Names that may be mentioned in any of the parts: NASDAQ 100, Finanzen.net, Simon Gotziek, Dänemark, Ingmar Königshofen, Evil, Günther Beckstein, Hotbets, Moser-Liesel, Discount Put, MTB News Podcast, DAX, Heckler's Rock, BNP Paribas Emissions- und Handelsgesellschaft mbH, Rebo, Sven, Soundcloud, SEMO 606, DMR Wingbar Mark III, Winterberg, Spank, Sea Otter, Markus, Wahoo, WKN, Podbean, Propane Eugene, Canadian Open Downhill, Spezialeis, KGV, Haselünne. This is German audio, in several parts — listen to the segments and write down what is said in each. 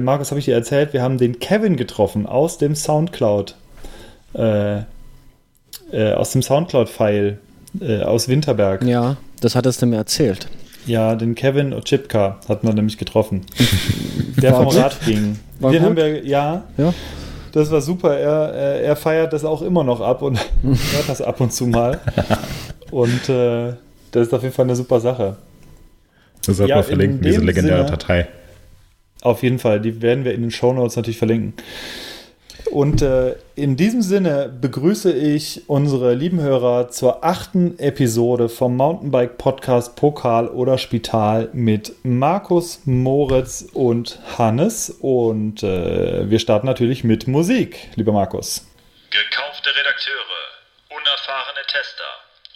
Markus, habe ich dir erzählt, wir haben den Kevin getroffen aus dem Soundcloud. Aus dem Soundcloud-File aus Winterberg. Ja, das hattest du mir erzählt. Ja, den Kevin Ochipka hat man nämlich getroffen. Der war vom gut. Rad ging. War den gut? Haben wir, ja. Das war super. Er feiert das auch immer noch ab und hört das ab und zu mal. Und das ist auf jeden Fall eine super Sache. Das sollten wir verlinken, diese legendäre Sinne, Datei. Auf jeden Fall, die werden wir in den Shownotes natürlich verlinken. Und in diesem Sinne begrüße ich unsere lieben Hörer zur 8. Episode vom Mountainbike-Podcast Pokal oder Spital mit Markus, Moritz und Hannes. Und wir starten natürlich mit Musik, lieber Markus. Gekaufte Redakteure, unerfahrene Tester.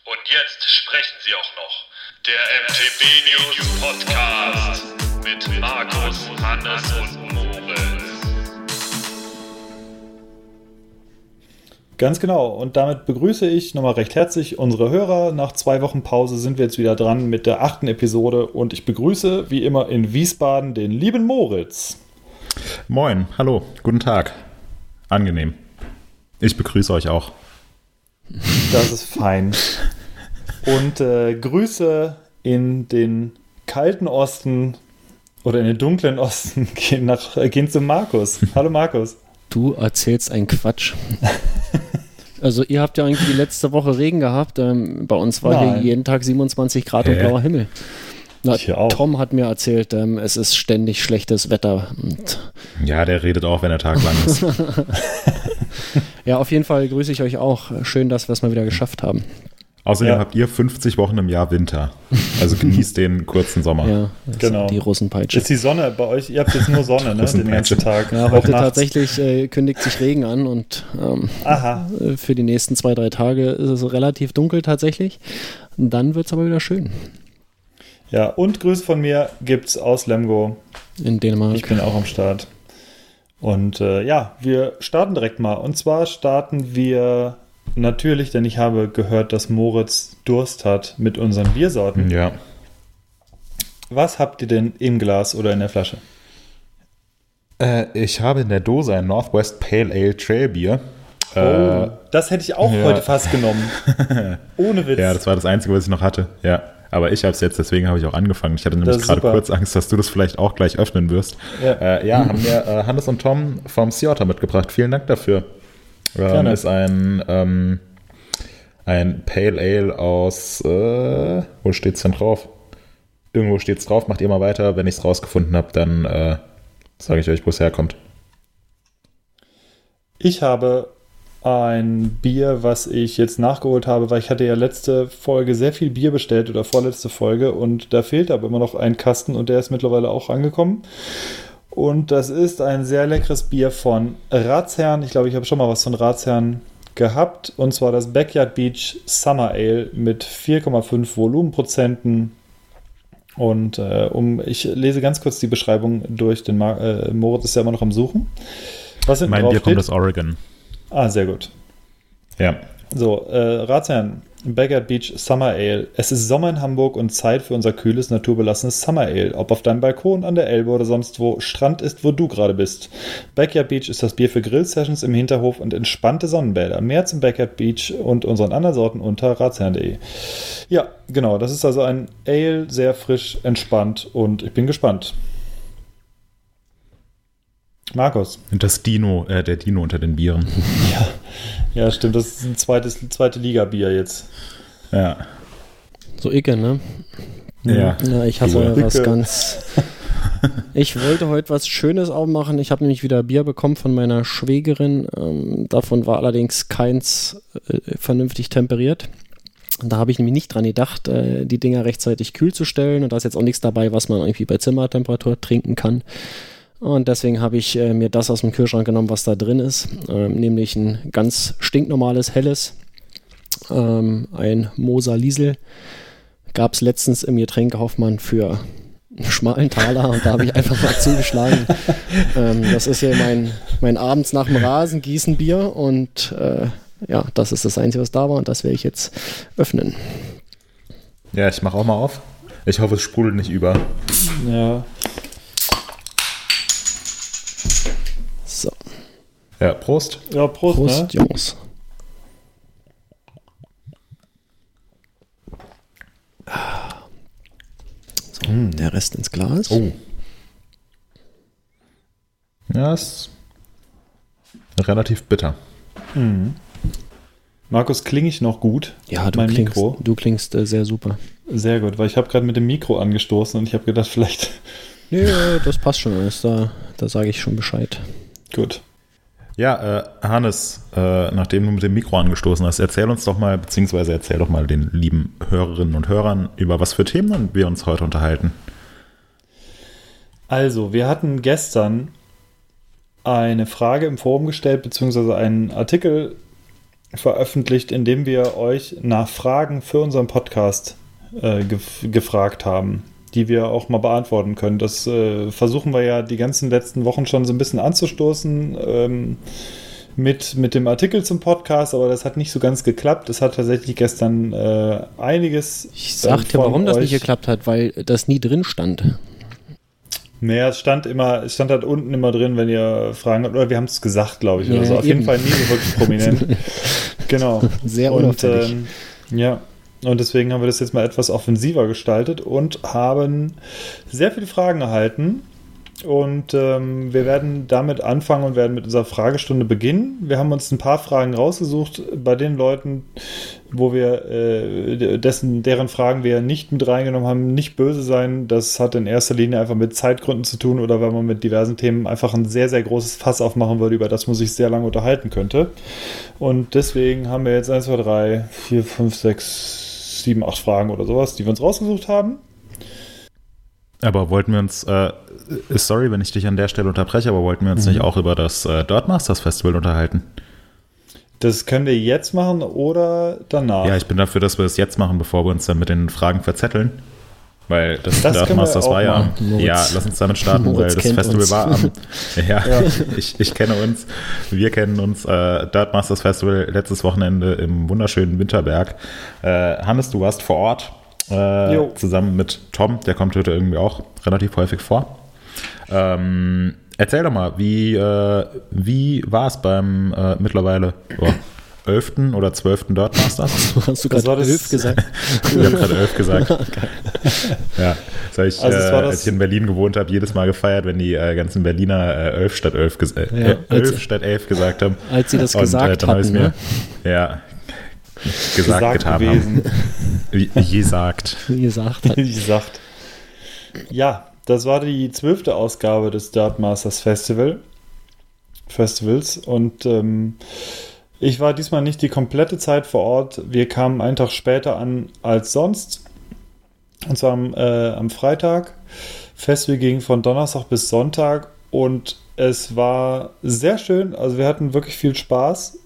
Und jetzt sprechen sie auch noch. Der MTB News Podcast mit Markus, Hannes und Moritz. Ganz genau. Und damit begrüße ich nochmal recht herzlich unsere Hörer. Nach 2 Wochen Pause sind wir jetzt wieder dran mit der 8. Episode. Und ich begrüße wie immer in Wiesbaden den lieben Moritz. Moin, hallo, guten Tag. Angenehm. Ich begrüße euch auch. Das ist fein. Und Grüße in den kalten Osten oder in den dunklen Osten gehen zu Markus. Hallo Markus. Du erzählst einen Quatsch. Also ihr habt ja eigentlich die letzte Woche Regen gehabt. Bei uns war hier jeden Tag 27 Grad und blauer Himmel. Na, Tom hat mir erzählt, es ist ständig schlechtes Wetter. Und ja, der redet auch, wenn der Tag lang ist. Ja, auf jeden Fall grüße ich euch auch. Schön, dass wir es mal wieder geschafft haben. Außerdem habt ihr 50 Wochen im Jahr Winter. Also genießt den kurzen Sommer. Ja, genau. Die Russenpeitsche. Ist die Sonne bei euch? Ihr habt jetzt nur Sonne, ne? Den ganzen Tag. Ja, heute tatsächlich kündigt sich Regen an und für die nächsten 2-3 Tage ist es relativ dunkel tatsächlich. Und dann wird es aber wieder schön. Ja, und Grüße von mir gibt's aus Lemgo. In Dänemark. Ich bin auch am Start. Und wir starten direkt mal. Und zwar starten wir natürlich, denn ich habe gehört, dass Moritz Durst hat mit unseren Biersorten. Ja. Was habt ihr denn im Glas oder in der Flasche? Ich habe in der Dose ein Northwest Pale Ale Trail Beer. Oh, das hätte ich auch heute fast genommen. Ohne Witz. Ja, das war das Einzige, was ich noch hatte. Ja. Aber ich habe es jetzt, deswegen habe ich auch angefangen. Ich hatte nämlich gerade kurz Angst, dass du das vielleicht auch gleich öffnen wirst. Ja, haben wir Hannes und Tom vom Sea Otter mitgebracht. Vielen Dank dafür. Ist ein Pale Ale aus, wo steht es denn drauf? Irgendwo steht es drauf, macht ihr mal weiter. Wenn ich es rausgefunden habe, dann sage ich euch, wo es herkommt. Ich habe ein Bier, was ich jetzt nachgeholt habe, weil ich hatte ja letzte Folge sehr viel Bier bestellt oder vorletzte Folge und da fehlt aber immer noch ein Kasten und der ist mittlerweile auch angekommen. Und das ist ein sehr leckeres Bier von Ratsherrn. Ich glaube, ich habe schon mal was von Ratsherrn gehabt und zwar das Backyard Beach Summer Ale mit 4,5 Volumenprozenten. Und ich lese ganz kurz die Beschreibung durch, den Moritz ist ja immer noch am Suchen. Was sind mein Bier kommt aus Oregon. Ah, sehr gut. Ja. So, Ratsherrn, Backyard Beach Summer Ale. Es ist Sommer in Hamburg und Zeit für unser kühles, naturbelassenes Summer Ale. Ob auf deinem Balkon, an der Elbe oder sonst wo, Strand ist, wo du gerade bist. Backyard Beach ist das Bier für Grill-Sessions im Hinterhof und entspannte Sonnenbäder. Mehr zum Backyard Beach und unseren anderen Sorten unter ratsherrn.de. Ja, genau, das ist also ein Ale, sehr frisch, entspannt und ich bin gespannt. Markus. Und das Dino, der Dino unter den Bieren. Ja, stimmt. Das ist ein zweite Liga-Bier jetzt. Ja. So Icke, ne? Ja. Ja, ich hasse was ganz... Ich wollte heute was Schönes aufmachen. Ich habe nämlich wieder Bier bekommen von meiner Schwägerin. Davon war allerdings keins vernünftig temperiert. Da habe ich nämlich nicht dran gedacht, die Dinger rechtzeitig kühl zu stellen. Und da ist jetzt auch nichts dabei, was man irgendwie bei Zimmertemperatur trinken kann. Und deswegen habe ich mir das aus dem Kühlschrank genommen, was da drin ist, nämlich ein ganz stinknormales helles, ein Moser-Liesel, gab es letztens im Getränkehaufmann für einen schmalen Taler und da habe ich einfach mal zugeschlagen. Das ist hier mein abends nach dem Rasen gießen Bier und das ist das Einzige, was da war und das werde ich jetzt öffnen. Ja, ich mache auch mal auf. Ich hoffe, es sprudelt nicht über. Ja. Ja, Prost. Ja, Prost. Prost, ne? Jungs. So, der Rest ins Glas. Oh. Ja, ist relativ bitter. Mhm. Markus, klinge ich noch gut? Ja, du klingst sehr super. Sehr gut, weil ich habe gerade mit dem Mikro angestoßen und ich habe gedacht, vielleicht... Nee, das passt schon alles, da sage ich schon Bescheid. Gut. Ja, Hannes, nachdem du mit dem Mikro angestoßen hast, erzähl doch mal den lieben Hörerinnen und Hörern, über was für Themen wir uns heute unterhalten. Also, wir hatten gestern eine Frage im Forum gestellt, beziehungsweise einen Artikel veröffentlicht, in dem wir euch nach Fragen für unseren Podcast gefragt haben, die wir auch mal beantworten können. Das versuchen wir ja die ganzen letzten Wochen schon so ein bisschen anzustoßen mit dem Artikel zum Podcast, aber das hat nicht so ganz geklappt. Es hat tatsächlich gestern einiges... Ich sag dir, warum das nicht geklappt hat, weil das nie drin stand. Naja, es stand halt unten immer drin, wenn ihr Fragen habt, oder wir haben es gesagt, glaube ich, oder so. Auf jeden Fall nie so wirklich prominent. Genau. Sehr unauffällig. Ja. Und deswegen haben wir das jetzt mal etwas offensiver gestaltet und haben sehr viele Fragen erhalten. Und wir werden damit anfangen und werden mit unserer Fragestunde beginnen. Wir haben uns ein paar Fragen rausgesucht bei den Leuten, wo wir deren Fragen wir nicht mit reingenommen haben. Nicht böse sein, das hat in erster Linie einfach mit Zeitgründen zu tun oder weil man mit diversen Themen einfach ein sehr, sehr großes Fass aufmachen würde, über das man sich sehr lange unterhalten könnte. Und deswegen haben wir jetzt 1, 2, 3, 4, 5, 6, 7, 8 Fragen oder sowas, die wir uns rausgesucht haben. Aber wollten wir uns, sorry, wenn ich dich an der Stelle unterbreche, aber wollten wir uns nicht auch über das Dirt Masters Festival unterhalten? Das können wir jetzt machen oder danach? Ja, ich bin dafür, dass wir das jetzt machen, bevor wir uns dann mit den Fragen verzetteln. Weil das Dirt Masters war ja... Moritz. Ja, lass uns damit starten, Moritz, weil das Festival war am... Ja, ich kenne uns. Wir kennen uns. Dirt Masters Festival letztes Wochenende im wunderschönen Winterberg. Hannes, du warst vor Ort. Zusammen mit Tom, der kommt heute irgendwie auch relativ häufig vor. Erzähl doch mal, wie war es beim mittlerweile 11. oder 12. Dirt Masters? Hast du gerade 11 gesagt? Ich habe gerade 11 gesagt. Ja, das habe ich, als ich in Berlin gewohnt habe, jedes Mal gefeiert, wenn die ganzen Berliner 11 statt 11 gesagt haben. Als sie das gesagt hatten, ne? Ja. Gesagt haben. Gesagt. Ja, das war die 12. Ausgabe des Dirt Masters Festivals und ich war diesmal nicht die komplette Zeit vor Ort. Wir kamen einen Tag später an als sonst. Und zwar am Freitag. Festival ging von Donnerstag bis Sonntag und es war sehr schön. Also wir hatten wirklich viel Spaß.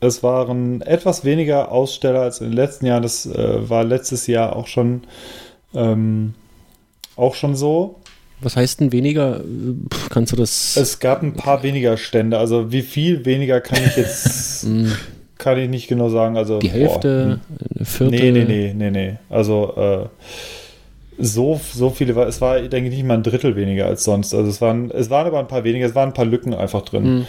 Es waren etwas weniger Aussteller als in den letzten Jahren. Das war letztes Jahr auch schon so. Was heißt denn weniger? Kannst du das... Es gab ein paar weniger Stände. Also wie viel weniger kann ich jetzt nicht genau sagen. Also die Hälfte, ein Viertel? Nee. Also so viele war... Es war, denke ich, nicht mal ein Drittel weniger als sonst. Also es waren aber ein paar weniger. Es waren ein paar Lücken einfach drin.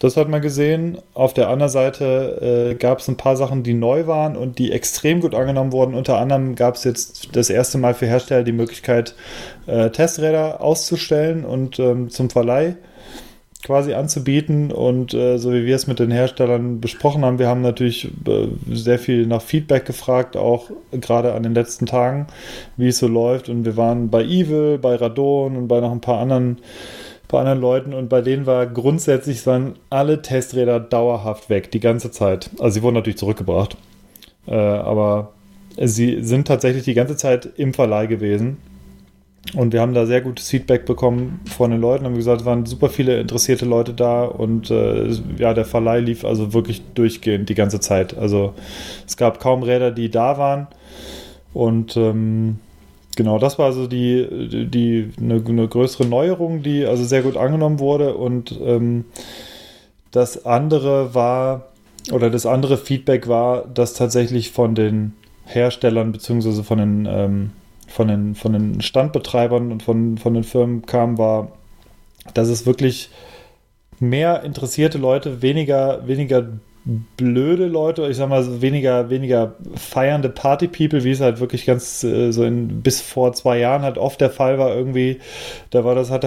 Das hat man gesehen. Auf der anderen Seite gab es ein paar Sachen, die neu waren und die extrem gut angenommen wurden. Unter anderem gab es jetzt das erste Mal für Hersteller die Möglichkeit, Testräder auszustellen und zum Verleih quasi anzubieten. Und so wie wir es mit den Herstellern besprochen haben, wir haben natürlich sehr viel nach Feedback gefragt, auch gerade an den letzten Tagen, wie es so läuft. Und wir waren bei Evil, bei Radon und bei noch ein paar anderen Leuten und bei denen war grundsätzlich alle Testräder dauerhaft weg, die ganze Zeit. Also sie wurden natürlich zurückgebracht, aber sie sind tatsächlich die ganze Zeit im Verleih gewesen und wir haben da sehr gutes Feedback bekommen von den Leuten. Haben gesagt, es waren super viele interessierte Leute da und der Verleih lief also wirklich durchgehend die ganze Zeit. Also es gab kaum Räder, die da waren und genau, das war also eine größere Neuerung, die also sehr gut angenommen wurde. Und das andere Feedback war, dass tatsächlich von den Herstellern bzw. von den Standbetreibern und von den Firmen kam, war, dass es wirklich mehr interessierte Leute, weniger blöde Leute, ich sag mal weniger feiernde Party-People, wie es halt wirklich ganz so bis vor 2 Jahren halt oft der Fall war irgendwie. Da war das halt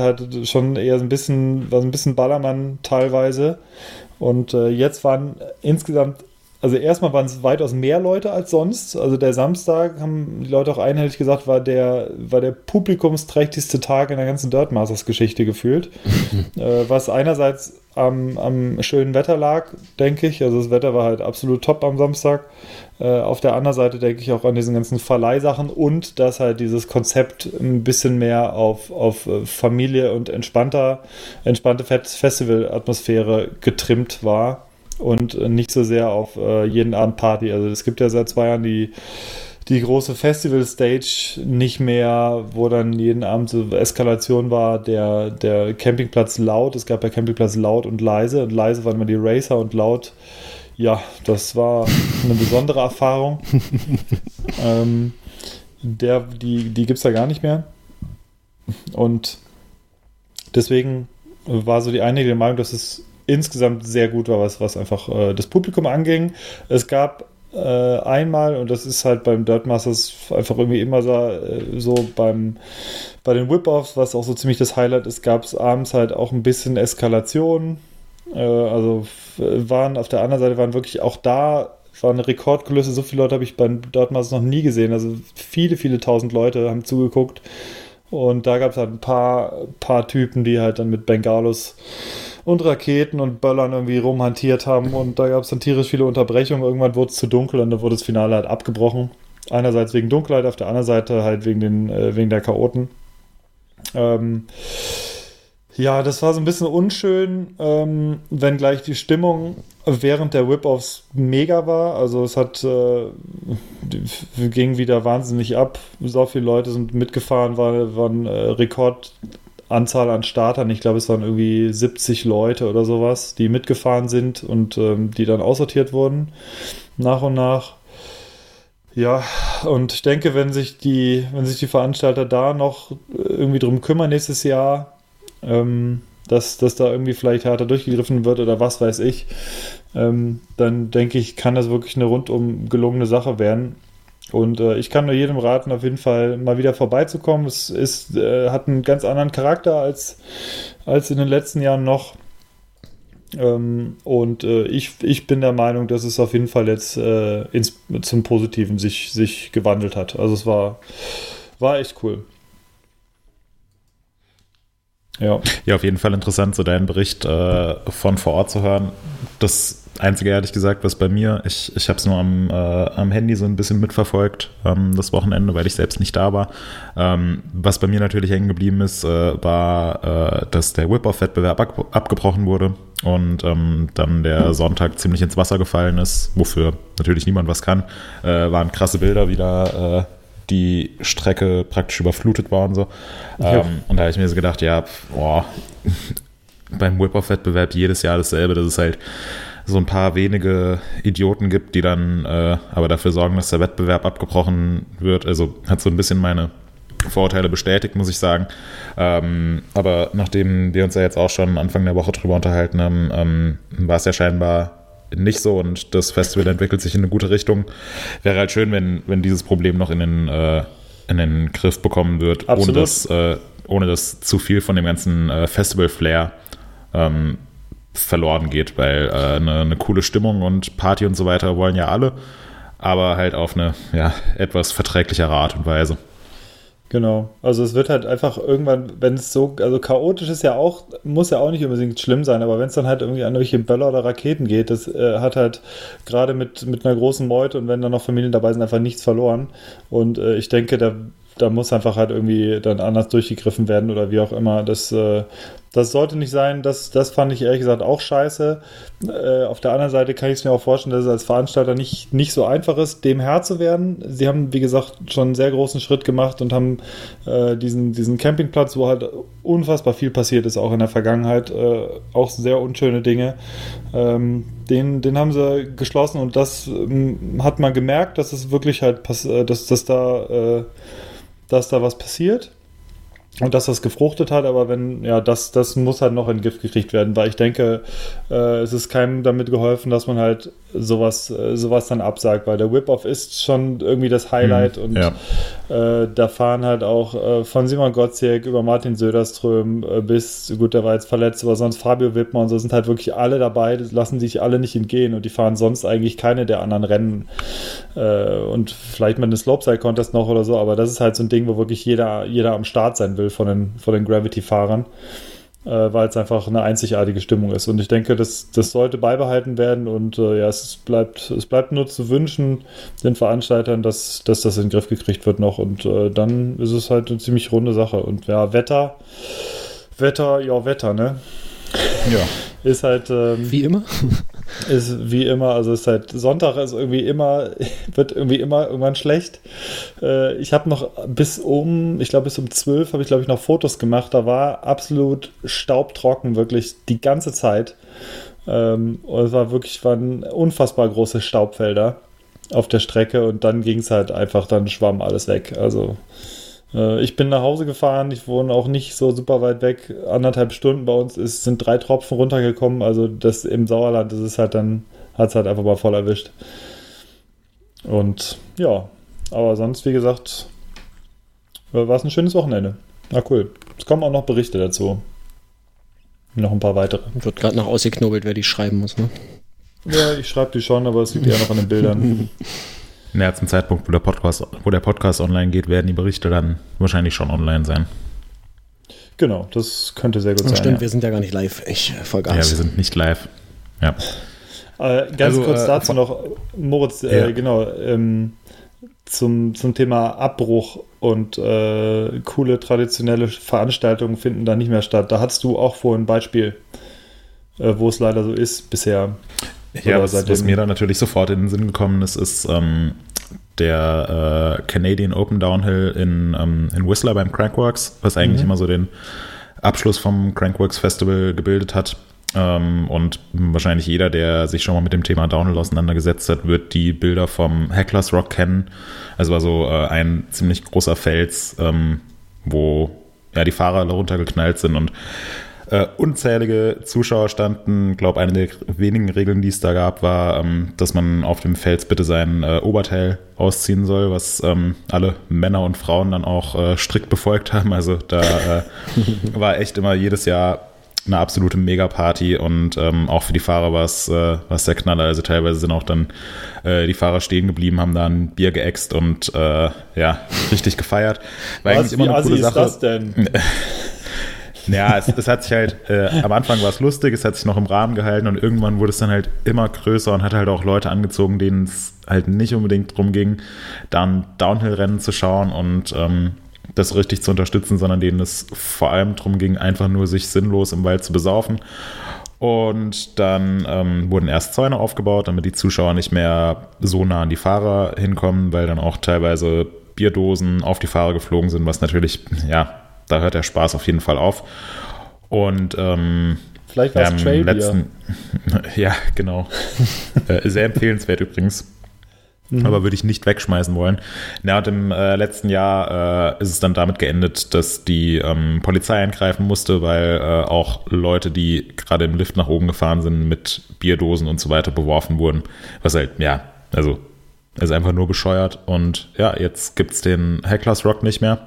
schon eher so ein bisschen Ballermann teilweise. Und jetzt waren insgesamt, also erstmal waren es weitaus mehr Leute als sonst. Also der Samstag, haben die Leute auch einhellig gesagt, war der publikumsträchtigste Tag in der ganzen Dirt Masters Geschichte gefühlt. Was einerseits am schönen Wetter lag, denke ich. Also das Wetter war halt absolut top am Samstag. Auf der anderen Seite denke ich auch an diesen ganzen Verleihsachen und dass halt dieses Konzept ein bisschen mehr auf Familie und entspannte Festival-Atmosphäre getrimmt war. Und nicht so sehr auf jeden Abend Party. Also es gibt ja seit 2 Jahren die große Festival-Stage nicht mehr, wo dann jeden Abend so Eskalation war, der Campingplatz laut. Es gab ja Campingplatz laut und leise. Und leise waren immer die Racer und laut. Ja, das war eine besondere Erfahrung. Die gibt es ja gar nicht mehr. Und deswegen war so die einige Meinung, dass es insgesamt sehr gut war, was einfach das Publikum anging. Es gab einmal, und das ist halt beim Dirt Masters einfach irgendwie immer so bei den Whip-Offs, was auch so ziemlich das Highlight ist, gab es abends halt auch ein bisschen Eskalation. Also waren auf der anderen Seite wirklich auch da, war eine Rekordkulisse, so viele Leute habe ich beim Dirt Masters noch nie gesehen. Also viele, viele tausend Leute haben zugeguckt. Und da gab es halt ein paar Typen, die halt dann mit Bengalos und Raketen und Böllern irgendwie rumhantiert haben, und da gab es dann tierisch viele Unterbrechungen. Irgendwann wurde es zu dunkel und dann wurde das Finale halt abgebrochen. Einerseits wegen Dunkelheit, auf der anderen Seite halt wegen der Chaoten. Ja, das war so ein bisschen unschön, wenngleich die Stimmung während der Whip-Offs mega war. Also es hat ging wieder wahnsinnig ab. So viele Leute sind mitgefahren, waren Rekord Anzahl an Startern, ich glaube, es waren irgendwie 70 Leute oder sowas, die mitgefahren sind und die dann aussortiert wurden, nach und nach. Ja, und ich denke, wenn sich die Veranstalter da noch irgendwie drum kümmern nächstes Jahr, dass da irgendwie vielleicht härter durchgegriffen wird oder was weiß ich, dann denke ich, kann das wirklich eine rundum gelungene Sache werden. Und ich kann nur jedem raten, auf jeden Fall mal wieder vorbeizukommen. Es ist, hat einen ganz anderen Charakter als in den letzten Jahren noch. Ich bin der Meinung, dass es auf jeden Fall jetzt zum Positiven sich gewandelt hat. Also es war echt cool. Ja, auf jeden Fall interessant, so deinen Bericht von vor Ort zu hören. Das Einzige, ehrlich gesagt, was bei mir, ich habe es nur am Handy so ein bisschen mitverfolgt, das Wochenende, weil ich selbst nicht da war. Was bei mir natürlich hängen geblieben ist, war, dass der Whip-Off-Wettbewerb abgebrochen wurde und dann der Sonntag ziemlich ins Wasser gefallen ist, wofür natürlich niemand was kann. Waren krasse Bilder wieder, die Strecke praktisch überflutet war und so. Ja. Und da habe ich mir so gedacht, ja, boah, beim Whip-Off-Wettbewerb jedes Jahr dasselbe, das ist halt so ein paar wenige Idioten gibt, die dann aber dafür sorgen, dass der Wettbewerb abgebrochen wird. Also hat so ein bisschen meine Vorurteile bestätigt, muss ich sagen. Aber nachdem wir uns ja jetzt auch schon Anfang der Woche drüber unterhalten haben, war es ja scheinbar nicht so, und das Festival entwickelt sich in eine gute Richtung. Wäre halt schön, wenn dieses Problem noch in den Griff bekommen wird, ohne dass zu viel von dem ganzen Festival-Flair verloren geht, weil eine coole Stimmung und Party und so weiter wollen ja alle, aber halt auf eine etwas verträglichere Art und Weise. Genau, also es wird halt einfach irgendwann, wenn es so, also chaotisch ist ja auch, muss ja auch nicht unbedingt schlimm sein, aber wenn es dann halt irgendwie an irgendwelche Böller oder Raketen geht, das hat halt gerade mit einer großen Meute, und wenn dann noch Familien dabei sind, einfach nichts verloren. Und ich denke, da muss einfach halt irgendwie dann anders durchgegriffen werden oder wie auch immer. Das sollte nicht sein. Das fand ich ehrlich gesagt auch scheiße. Auf der anderen Seite kann ich es mir auch vorstellen, dass es als Veranstalter nicht so einfach ist, dem Herr zu werden. Sie haben, wie gesagt, schon einen sehr großen Schritt gemacht und haben diesen Campingplatz, wo halt unfassbar viel passiert ist, auch in der Vergangenheit, auch sehr unschöne Dinge, den haben sie geschlossen, und das hat man gemerkt, dass es wirklich halt dass da was passiert. Und dass das gefruchtet hat, aber wenn, ja, das muss halt noch in Gift gekriegt werden, weil ich denke, es ist keinem damit geholfen, dass man halt sowas dann absagt, weil der Whip-Off ist schon irgendwie das Highlight und da fahren halt auch von Simon Gotziek über Martin Söderström bis, gut, der war jetzt verletzt, aber sonst Fabio Wittmann und so sind halt wirklich alle dabei, lassen sich alle nicht entgehen und die fahren sonst eigentlich keine der anderen Rennen und vielleicht mal einen Slopeside-Contest noch oder so, aber das ist halt so ein Ding, wo wirklich jeder am Start sein will von den Gravity-Fahrern, weil es einfach eine einzigartige Stimmung ist. Und ich denke, das sollte beibehalten werden und es bleibt nur zu wünschen den Veranstaltern, dass das in den Griff gekriegt wird noch und dann ist es halt eine ziemlich runde Sache. Und ja, Wetter, ne? Ja. Ist halt... wie immer? Ist wie immer, also ist halt Sonntag ist irgendwie immer, wird irgendwie immer irgendwann schlecht. Ich habe noch bis um 12 habe ich glaube ich noch Fotos gemacht, da war absolut staubtrocken, wirklich die ganze Zeit. Und es waren unfassbar große Staubfelder auf der Strecke und dann ging es halt einfach, dann schwamm alles weg, also... Ich bin nach Hause gefahren, ich wohne auch nicht so super weit weg, 1,5 Stunden bei uns sind 3 Tropfen runtergekommen, also das im Sauerland, das ist halt dann, hat es halt einfach mal voll erwischt. Und ja, aber sonst, wie gesagt, war es ein schönes Wochenende. Na cool, es kommen auch noch Berichte dazu. Noch ein paar weitere. Wird gerade noch ausgeknobelt, wer die schreiben muss, ne? Ja, ich schreibe die schon, aber es liegt eher noch an den Bildern. Ja, zum Zeitpunkt, wo der Podcast online geht, werden die Berichte dann wahrscheinlich schon online sein. Genau, das könnte sehr gut sein. Stimmt, ja. Wir sind ja gar nicht live. Ich vergaß. Ja, wir sind nicht live. Ja. Kurz dazu noch, Moritz, genau, zum Thema Abbruch und coole traditionelle Veranstaltungen finden da nicht mehr statt. Da hattest du auch vorhin ein Beispiel, wo es leider so ist bisher. Ja, was mir dann natürlich sofort in den Sinn gekommen ist, ist der Canadian Open Downhill in Whistler beim Crankworx, was eigentlich immer so den Abschluss vom Crankworx Festival gebildet hat. Und wahrscheinlich jeder, der sich schon mal mit dem Thema Downhill auseinandergesetzt hat, wird die Bilder vom Heckler's Rock kennen. Also war so ein ziemlich großer Fels, wo ja die Fahrer alle runtergeknallt sind und unzählige Zuschauer standen. Ich glaube, eine der wenigen Regeln, die es da gab, war, dass man auf dem Fels bitte sein Oberteil ausziehen soll, was alle Männer und Frauen dann auch strikt befolgt haben. Also da war echt immer jedes Jahr eine absolute Mega-Party und auch für die Fahrer war es der Knaller. Also teilweise sind auch dann die Fahrer stehen geblieben, haben da ein Bier geäxt und richtig gefeiert. War eigentlich immer eine coole Sache. Was ist das denn? Ja, es hat sich halt, am Anfang war es lustig, es hat sich noch im Rahmen gehalten und irgendwann wurde es dann halt immer größer und hat halt auch Leute angezogen, denen es halt nicht unbedingt drum ging, dann Downhill-Rennen zu schauen und das richtig zu unterstützen, sondern denen es vor allem drum ging, einfach nur sich sinnlos im Wald zu besaufen. Und dann wurden erst Zäune aufgebaut, damit die Zuschauer nicht mehr so nah an die Fahrer hinkommen, weil dann auch teilweise Bierdosen auf die Fahrer geflogen sind, was natürlich, ja, da hört der Spaß auf jeden Fall auf. Und vielleicht war es Trailbier. Ja, genau. Sehr empfehlenswert übrigens. Aber würde ich nicht wegschmeißen wollen. Na, und im letzten Jahr ist es dann damit geendet, dass die Polizei eingreifen musste, weil auch Leute, die gerade im Lift nach oben gefahren sind, mit Bierdosen und so weiter beworfen wurden. Was halt, ja, also ist einfach nur bescheuert. Und ja, jetzt gibt es den Heckler's Rock nicht mehr.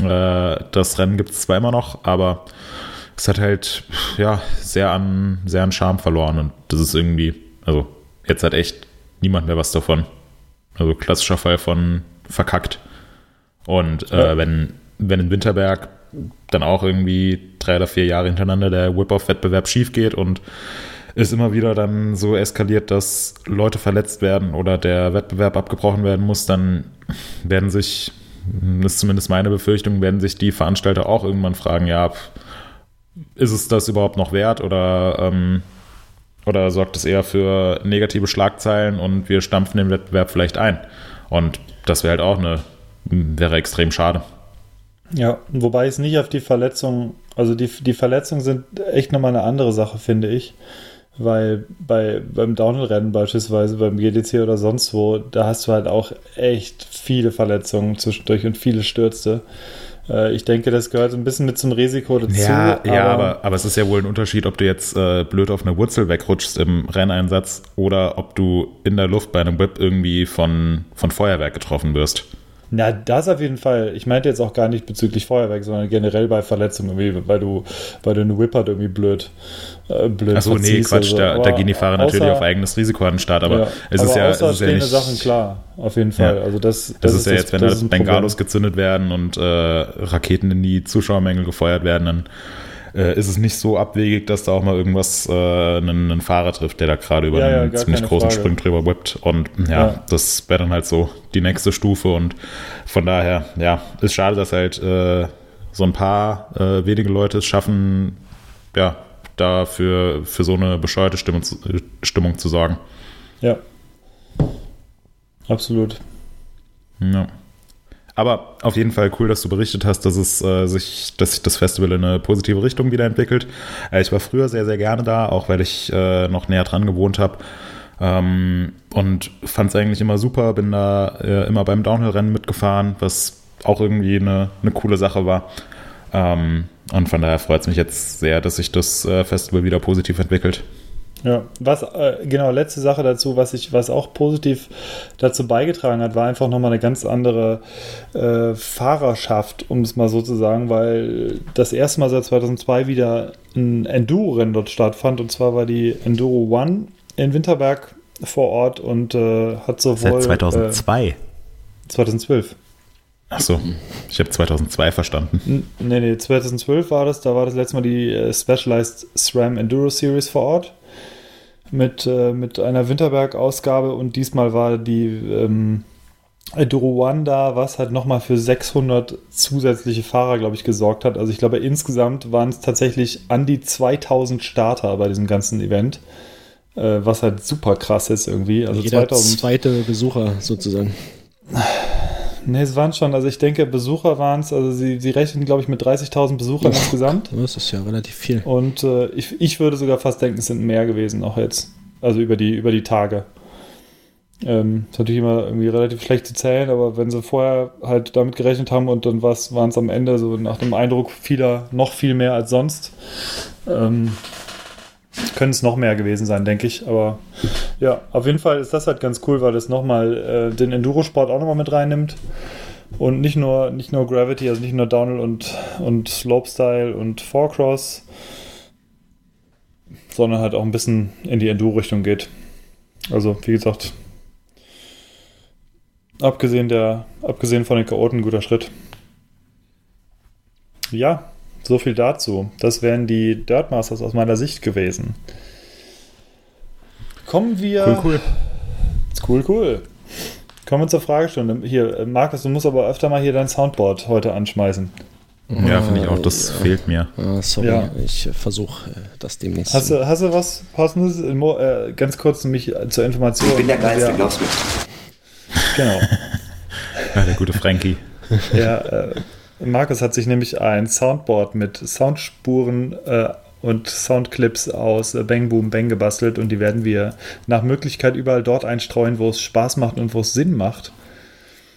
Das Rennen gibt es zwar immer noch, aber es hat halt ja sehr an Charme verloren und das ist irgendwie, also jetzt hat echt niemand mehr was davon. Also klassischer Fall von verkackt. Und wenn in Winterberg dann auch irgendwie 3 oder 4 Jahre hintereinander der Whip-Off-Wettbewerb schief geht und es immer wieder dann so eskaliert, dass Leute verletzt werden oder der Wettbewerb abgebrochen werden muss, dann werden sich, das ist zumindest meine Befürchtung, werden sich die Veranstalter auch irgendwann fragen, ja, ist es das überhaupt noch wert oder sorgt es eher für negative Schlagzeilen und wir stampfen den Wettbewerb vielleicht ein. Und das wäre halt auch wäre extrem schade. Ja, wobei es nicht auf die Verletzungen, also die Verletzungen sind echt nochmal eine andere Sache, finde ich. Weil beim Downhill-Rennen beispielsweise, beim GDC oder sonst wo, da hast du halt auch echt viele Verletzungen zwischendurch und viele Stürze. Ich denke, das gehört ein bisschen mit zum Risiko dazu. Ja, aber es ist ja wohl ein Unterschied, ob du jetzt blöd auf eine Wurzel wegrutschst im Renneinsatz oder ob du in der Luft bei einem Whip irgendwie von Feuerwerk getroffen wirst. Na, das auf jeden Fall. Ich meinte jetzt auch gar nicht bezüglich Feuerwerk, sondern generell bei Verletzungen, irgendwie, weil du eine Whip hat irgendwie blöd. Achso, nee, Quatsch, da gehen die Fahrer natürlich auf eigenes Risiko an den Start, aber es ist ja nicht... Sachen, klar, auf jeden Fall. Ja. Also das ist ja jetzt, wenn da Bengalos gezündet werden und Raketen in die Zuschauermenge gefeuert werden, dann ist es nicht so abwegig, dass da auch mal irgendwas einen Fahrer trifft, der da gerade über einen ziemlich großen Sprung drüber whippt. Und das wäre dann halt so die nächste Stufe. Und von daher, ist schade, dass halt so ein paar wenige Leute es schaffen, da für so eine bescheuerte Stimmung zu sorgen. Ja, absolut. Ja. Aber auf jeden Fall cool, dass du berichtet hast, dass sich das Festival in eine positive Richtung wiederentwickelt. Ich war früher sehr, sehr gerne da, auch weil ich noch näher dran gewohnt habe. Und fand es eigentlich immer super. Bin da immer beim Downhill-Rennen mitgefahren, was auch irgendwie eine coole Sache war. Und von daher freut es mich jetzt sehr, dass sich das Festival wieder positiv entwickelt. Ja, letzte Sache dazu, was auch positiv dazu beigetragen hat, war einfach nochmal eine ganz andere Fahrerschaft, um es mal so zu sagen, weil das erste Mal seit 2002 wieder ein Enduro-Rennen dort stattfand, und zwar war die Enduro One in Winterberg vor Ort und hat sowohl... Seit 2002? 2012. Achso, ich habe 2002 verstanden. Nee, 2012 war das, da war das letzte Mal die Specialized SRAM Enduro Series vor Ort. Mit einer Winterberg-Ausgabe, und diesmal war die Enduro One da, was halt nochmal für 600 zusätzliche Fahrer, glaube ich, gesorgt hat. Also ich glaube, insgesamt waren es tatsächlich an die 2000 Starter bei diesem ganzen Event, was halt super krass ist irgendwie. Also jeder 2000 zweite Besucher sozusagen. Ne, es waren schon, also ich denke, Besucher waren es, also sie rechnen, glaube ich, mit 30.000 Besuchern insgesamt. Das ist ja relativ viel. Und ich würde sogar fast denken, es sind mehr gewesen auch jetzt, also über die Tage. Ist natürlich immer irgendwie relativ schlecht zu zählen, aber wenn sie vorher halt damit gerechnet haben und dann waren es am Ende so nach dem Eindruck vieler noch viel mehr als sonst, können es noch mehr gewesen sein, denke ich. Aber ja, auf jeden Fall ist das halt ganz cool, weil das nochmal den Endurosport auch nochmal mit reinnimmt. Und nicht nur Gravity, also nicht nur Downhill und Slopestyle und Fourcross, sondern halt auch ein bisschen in die Enduro-Richtung geht. Also, wie gesagt, abgesehen von den Chaoten, guter Schritt. Ja. So viel dazu. Das wären die Dirt Masters aus meiner Sicht gewesen. Kommen wir... Cool. Kommen wir zur Fragestunde. Hier, Markus, du musst aber öfter mal hier dein Soundboard heute anschmeißen. Ja, finde ich auch. Das fehlt mir. Sorry, ich versuche das demnächst. Hast du was Passendes? Ganz kurz nämlich zur Information. Ich bin der Geilste, glaubst du. Genau. Der gute Frankie. Ja, Markus hat sich nämlich ein Soundboard mit Soundspuren und Soundclips aus Bang Boom Bang gebastelt, und die werden wir nach Möglichkeit überall dort einstreuen, wo es Spaß macht und wo es Sinn macht.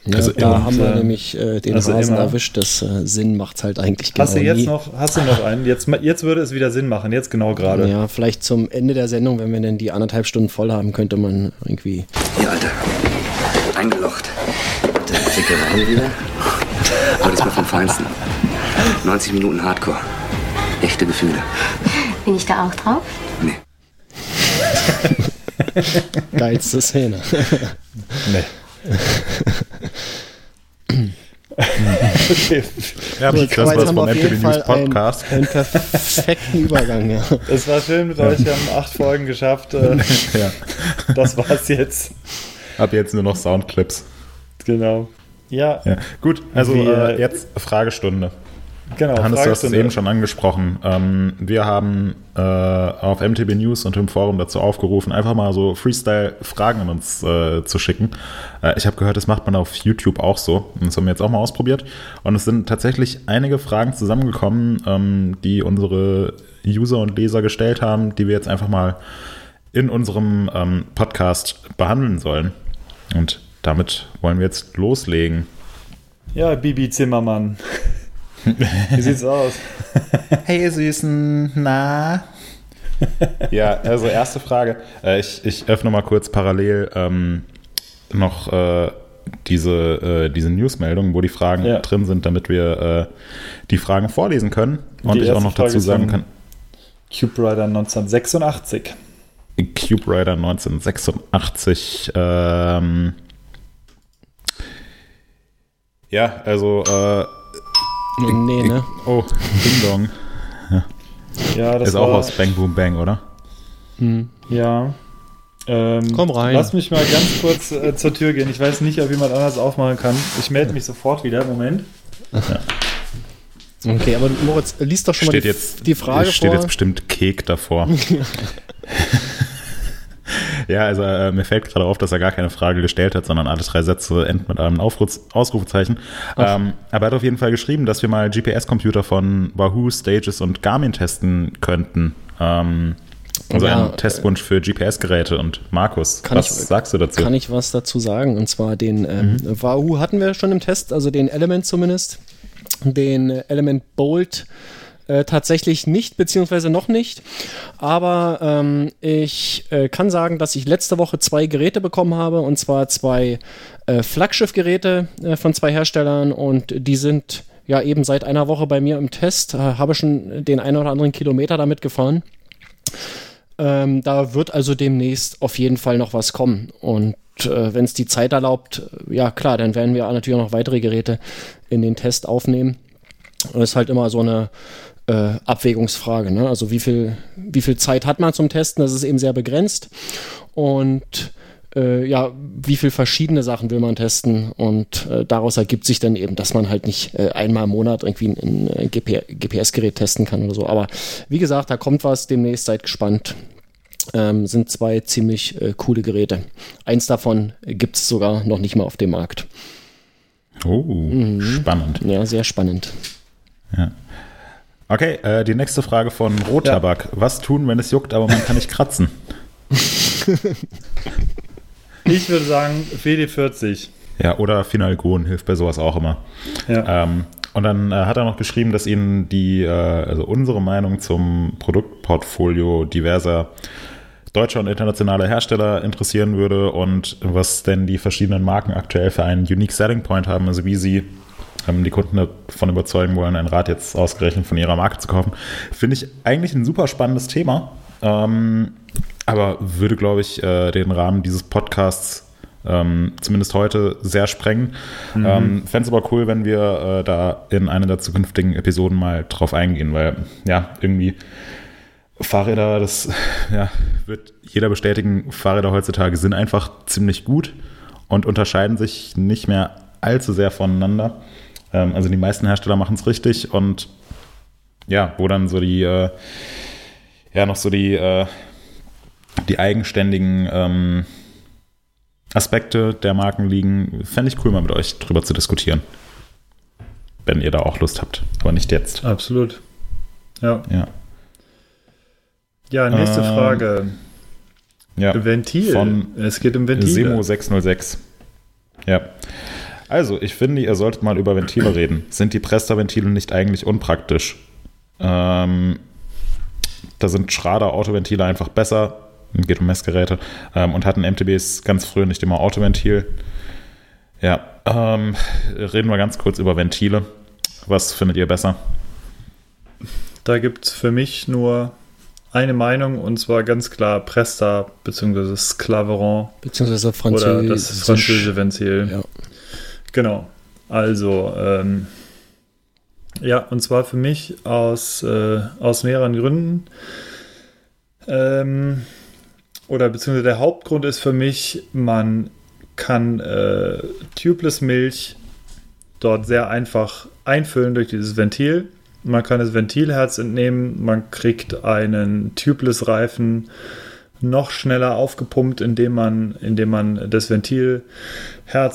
Ja, also da haben wir nämlich den Hasen erwischt, dass Sinn macht's halt eigentlich genau. Hast du noch einen? Jetzt würde es wieder Sinn machen, jetzt genau gerade. Ja, vielleicht zum Ende der Sendung, wenn wir denn die 1,5 Stunden voll haben, könnte man irgendwie... Ja, Alter, eingelocht. Das Ficke rein wieder. Aber das war vom Feinsten. 90 Minuten Hardcore. Echte Gefühle. Bin ich da auch drauf? Nee. Geilste Szene. Nee. Okay. Ja, aber das war's vom MTB News Podcast. Einen perfekten Übergang, ja. Es war schön mit euch, wir haben 8 Folgen geschafft. Ja. Das war's jetzt. Ab jetzt nur noch Soundclips. Genau. Ja. Gut, also jetzt Fragestunde. Genau, Hannes, Fragestunde. Du hast es eben schon angesprochen. Wir haben auf MTB News und im Forum dazu aufgerufen, einfach mal so Freestyle-Fragen an uns zu schicken. Ich habe gehört, das macht man auf YouTube auch so. Das haben wir jetzt auch mal ausprobiert. Und es sind tatsächlich einige Fragen zusammengekommen, die unsere User und Leser gestellt haben, die wir jetzt einfach mal in unserem Podcast behandeln sollen. Und damit wollen wir jetzt loslegen. Ja, Bibi Zimmermann. Wie sieht's aus? Hey, ihr Süßen, na? Ja, also erste Frage. Ich öffne mal kurz parallel noch diese Newsmeldung, wo die Fragen drin sind, damit wir die Fragen vorlesen können und ich auch noch Frage dazu sagen kann. Cube Rider 1986. Cube Rider 1986. Ja, also nee, ne? Oh, Ding Dong. Ja, das ist auch aus Bang Boom Bang, oder? Ja. Komm rein. Lass mich mal ganz kurz zur Tür gehen. Ich weiß nicht, ob jemand anders aufmachen kann. Ich melde mich sofort wieder. Moment. Ja. Okay, aber Moritz, liest doch schon steht mal die Frage steht vor. Steht jetzt bestimmt Kek davor. Ja, also mir fällt gerade auf, dass er gar keine Frage gestellt hat, sondern alle drei Sätze enden mit einem Ausrufezeichen. Aber er hat auf jeden Fall geschrieben, dass wir mal GPS-Computer von Wahoo, Stages und Garmin testen könnten. Also ein Testwunsch für GPS-Geräte. Und Markus, sagst du dazu? Kann ich was dazu sagen? Und zwar den Wahoo hatten wir schon im Test, also den Element zumindest. Den Element Bolt tatsächlich nicht, beziehungsweise noch nicht. Aber ich kann sagen, dass ich letzte Woche 2 Geräte bekommen habe, und zwar 2 Flaggschiff-Geräte von 2 Herstellern, und die sind ja eben seit einer Woche bei mir im Test. Habe schon den einen oder anderen Kilometer damit gefahren. Da wird also demnächst auf jeden Fall noch was kommen, und wenn es die Zeit erlaubt, ja klar, dann werden wir natürlich noch weitere Geräte in den Test aufnehmen. Das ist halt immer so eine Abwägungsfrage, ne? Also wie viel Zeit hat man zum Testen? Das ist eben sehr begrenzt. Und ja, wie viel verschiedene Sachen will man testen? Und daraus ergibt sich dann eben, dass man halt nicht einmal im Monat irgendwie ein GPS-Gerät testen kann oder so. Aber wie gesagt, da kommt was demnächst, seid gespannt. Sind 2 ziemlich coole Geräte. Eins davon gibt es sogar noch nicht mal auf dem Markt. Oh, spannend. Ja, sehr spannend. Ja. Okay, die nächste Frage von Rotabak. Ja. Was tun, wenn es juckt, aber man kann nicht kratzen? Ich würde sagen, WD-40. Ja, oder Finalgon hilft bei sowas auch immer. Ja. Und dann hat er noch geschrieben, dass ihnen also unsere Meinung zum Produktportfolio diverser deutscher und internationaler Hersteller interessieren würde und was denn die verschiedenen Marken aktuell für einen Unique Selling Point haben, also wie sie die Kunden davon überzeugen wollen, ein Rad jetzt ausgerechnet von ihrer Marke zu kaufen. Finde ich eigentlich ein super spannendes Thema, aber würde, glaube ich, den Rahmen dieses Podcasts zumindest heute sehr sprengen. Fände es aber cool, wenn wir da in einer der zukünftigen Episoden mal drauf eingehen, weil ja, irgendwie Fahrräder, das wird jeder bestätigen, Fahrräder heutzutage sind einfach ziemlich gut und unterscheiden sich nicht mehr allzu sehr voneinander. Also die meisten Hersteller machen es richtig, und ja, wo dann so die eigenständigen Aspekte der Marken liegen, fände ich cool, mal mit euch drüber zu diskutieren. Wenn ihr da auch Lust habt. Aber nicht jetzt. Absolut. Ja, nächste Frage. Ja. Ventil. Es geht um Ventile. Semo 606. Ja. Also, ich finde, ihr solltet mal über Ventile reden. Sind die Presta-Ventile nicht eigentlich unpraktisch? Da sind Schrader-Autoventile einfach besser. Geht um Messgeräte. Und hatten MTBs ganz früher nicht immer Autoventil. Ja. Reden wir ganz kurz über Ventile. Was findet ihr besser? Da gibt es für mich nur eine Meinung, und zwar ganz klar Presta bzw. Sclaveron bzw. oder das französische Ventil. Ja. Genau. Also und zwar für mich aus mehreren Gründen. Oder beziehungsweise der Hauptgrund ist für mich, man kann tubeless Milch dort sehr einfach einfüllen durch dieses Ventil. Man kann das Ventilherz entnehmen, man kriegt einen tubeless Reifen noch schneller aufgepumpt, indem man das Ventilherz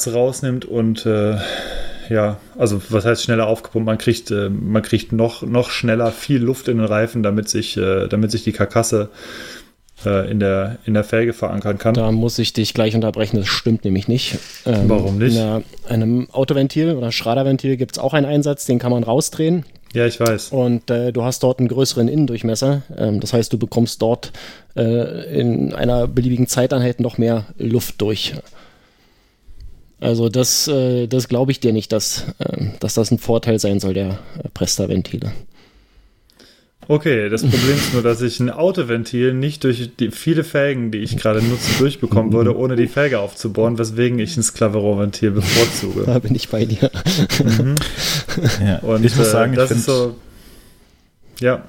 rausnimmt und also was heißt schneller aufgepumpt? Man kriegt noch schneller viel Luft in den Reifen, damit sich die Karkasse in der Felge verankern kann. Da muss ich dich gleich unterbrechen, das stimmt nämlich nicht. Warum nicht? In einem Autoventil oder Schraderventil gibt es auch einen Einsatz, den kann man rausdrehen. Ja, ich weiß. Und du hast dort einen größeren Innendurchmesser. Das heißt, du bekommst dort in einer beliebigen Zeiteinheit noch mehr Luft durch. Also das glaube ich dir nicht, dass das ein Vorteil sein soll, der Presta-Ventile. Okay, das Problem ist nur, dass ich ein Autoventil nicht durch die viele Felgen, die ich gerade nutze, durchbekommen würde, ohne die Felge aufzubohren, weswegen ich ein Sclavero-Ventil bevorzuge. Da bin ich bei dir. Mhm. Ja. Und ich muss sagen, das ist so. Ja.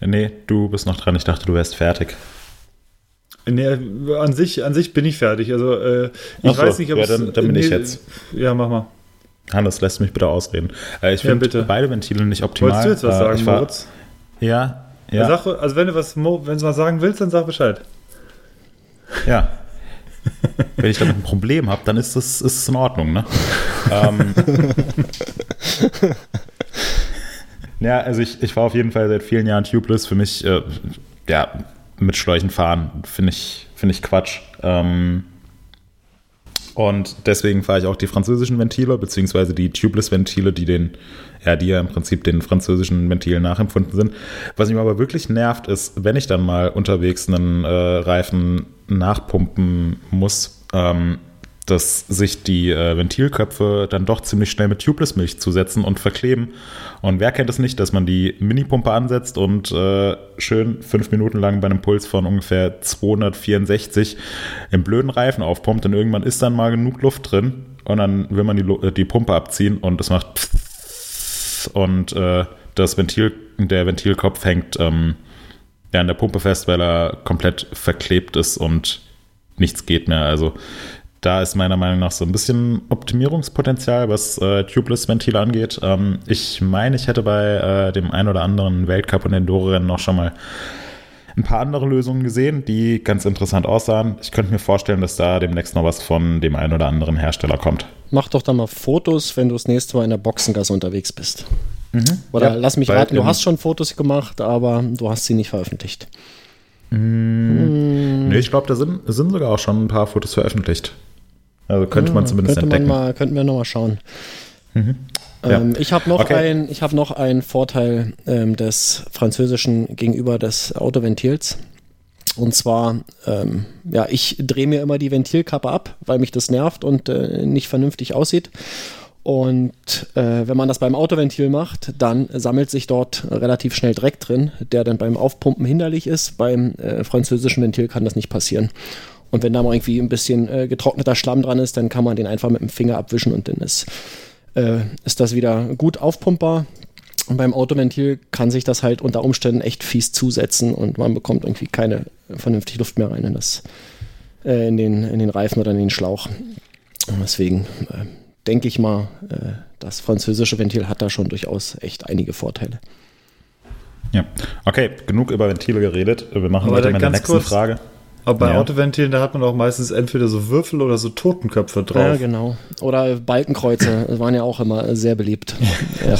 Nee, du bist noch dran. Ich dachte, du wärst fertig. Nee, an sich bin ich fertig. Also, ich weiß nicht, ob es. Ja, dann bin ich jetzt. Ja, mach mal. Hannes, lässt mich bitte ausreden. Ich finde beide Ventile nicht optimal. Wolltest du jetzt was sagen, Moritz? Ja. Also wenn du was sagen willst, dann sag Bescheid. Ja. Wenn ich damit ein Problem habe, dann ist es in Ordnung, ne? Ja, also ich war auf jeden Fall seit vielen Jahren tubeless. Für mich, mit Schläuchen fahren finde ich Quatsch. Und deswegen fahre ich auch die französischen Ventile, beziehungsweise die Tubeless-Ventile, die ja im Prinzip den französischen Ventilen nachempfunden sind. Was mich aber wirklich nervt, ist, wenn ich dann mal unterwegs einen Reifen nachpumpen muss, dass sich die Ventilköpfe dann doch ziemlich schnell mit Tubeless-Milch zusetzen und verkleben. Und wer kennt es nicht, dass man die Minipumpe ansetzt und schön 5 Minuten lang bei einem Puls von ungefähr 264 im blöden Reifen aufpumpt und irgendwann ist dann mal genug Luft drin und dann will man die Pumpe abziehen und es macht Pfff und der Ventilkopf hängt an der Pumpe fest, weil er komplett verklebt ist und nichts geht mehr. Also da ist meiner Meinung nach so ein bisschen Optimierungspotenzial, was Tubeless-Ventile angeht. Ich meine, ich hätte bei dem ein oder anderen Weltcup- und Enduro-Rennen noch schon mal ein paar andere Lösungen gesehen, die ganz interessant aussahen. Ich könnte mir vorstellen, dass da demnächst noch was von dem einen oder anderen Hersteller kommt. Mach doch da mal Fotos, wenn du das nächste Mal in der Boxengasse unterwegs bist. Mhm. Oder lass mich raten, du hast schon Fotos gemacht, aber du hast sie nicht veröffentlicht. Nee, ich glaube, da sind sogar auch schon ein paar Fotos veröffentlicht. Also könnte man zumindest entdecken. Könnten wir nochmal schauen. Mhm. Ja. Ich habe noch einen Vorteil des Französischen gegenüber des Autoventils. Und zwar, ich drehe mir immer die Ventilkappe ab, weil mich das nervt und nicht vernünftig aussieht. Und wenn man das beim Autoventil macht, dann sammelt sich dort relativ schnell Dreck drin, der dann beim Aufpumpen hinderlich ist. Beim französischen Ventil kann das nicht passieren. Und wenn da mal irgendwie ein bisschen getrockneter Schlamm dran ist, dann kann man den einfach mit dem Finger abwischen und dann ist das wieder gut aufpumpbar. Und beim Autoventil kann sich das halt unter Umständen echt fies zusetzen und man bekommt irgendwie keine vernünftige Luft mehr rein in den Reifen oder in den Schlauch. Und deswegen denke ich mal, das französische Ventil hat da schon durchaus echt einige Vorteile. Ja, okay, genug über Ventile geredet. Wir machen weiter mit der nächsten Frage. Aber bei Autoventilen, da hat man auch meistens entweder so Würfel oder so Totenköpfe drauf. Ja, genau. Oder Balkenkreuze, waren ja auch immer sehr beliebt. Ja.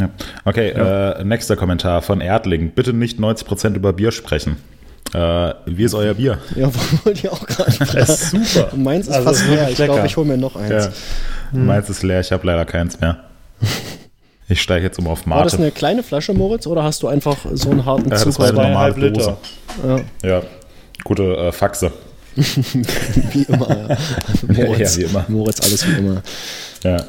Ja. Okay, ja. Nächster Kommentar von Erdling. Bitte nicht 90% über Bier sprechen. Wie ist euer Bier? Ja, wollte ich auch gerade fragen. Das ist super. Meins ist fast leer. Ich glaube, ich hole mir noch eins. Ja. Meins ist leer, ich habe leider keins mehr. Ich steige jetzt auf Mate. War das eine kleine Flasche, Moritz, oder hast du einfach so einen harten Zug? Das war eine normale Dose. Ja, gute Faxe. Wie immer. Moritz, ja, wie immer. Moritz, alles wie immer. Ja.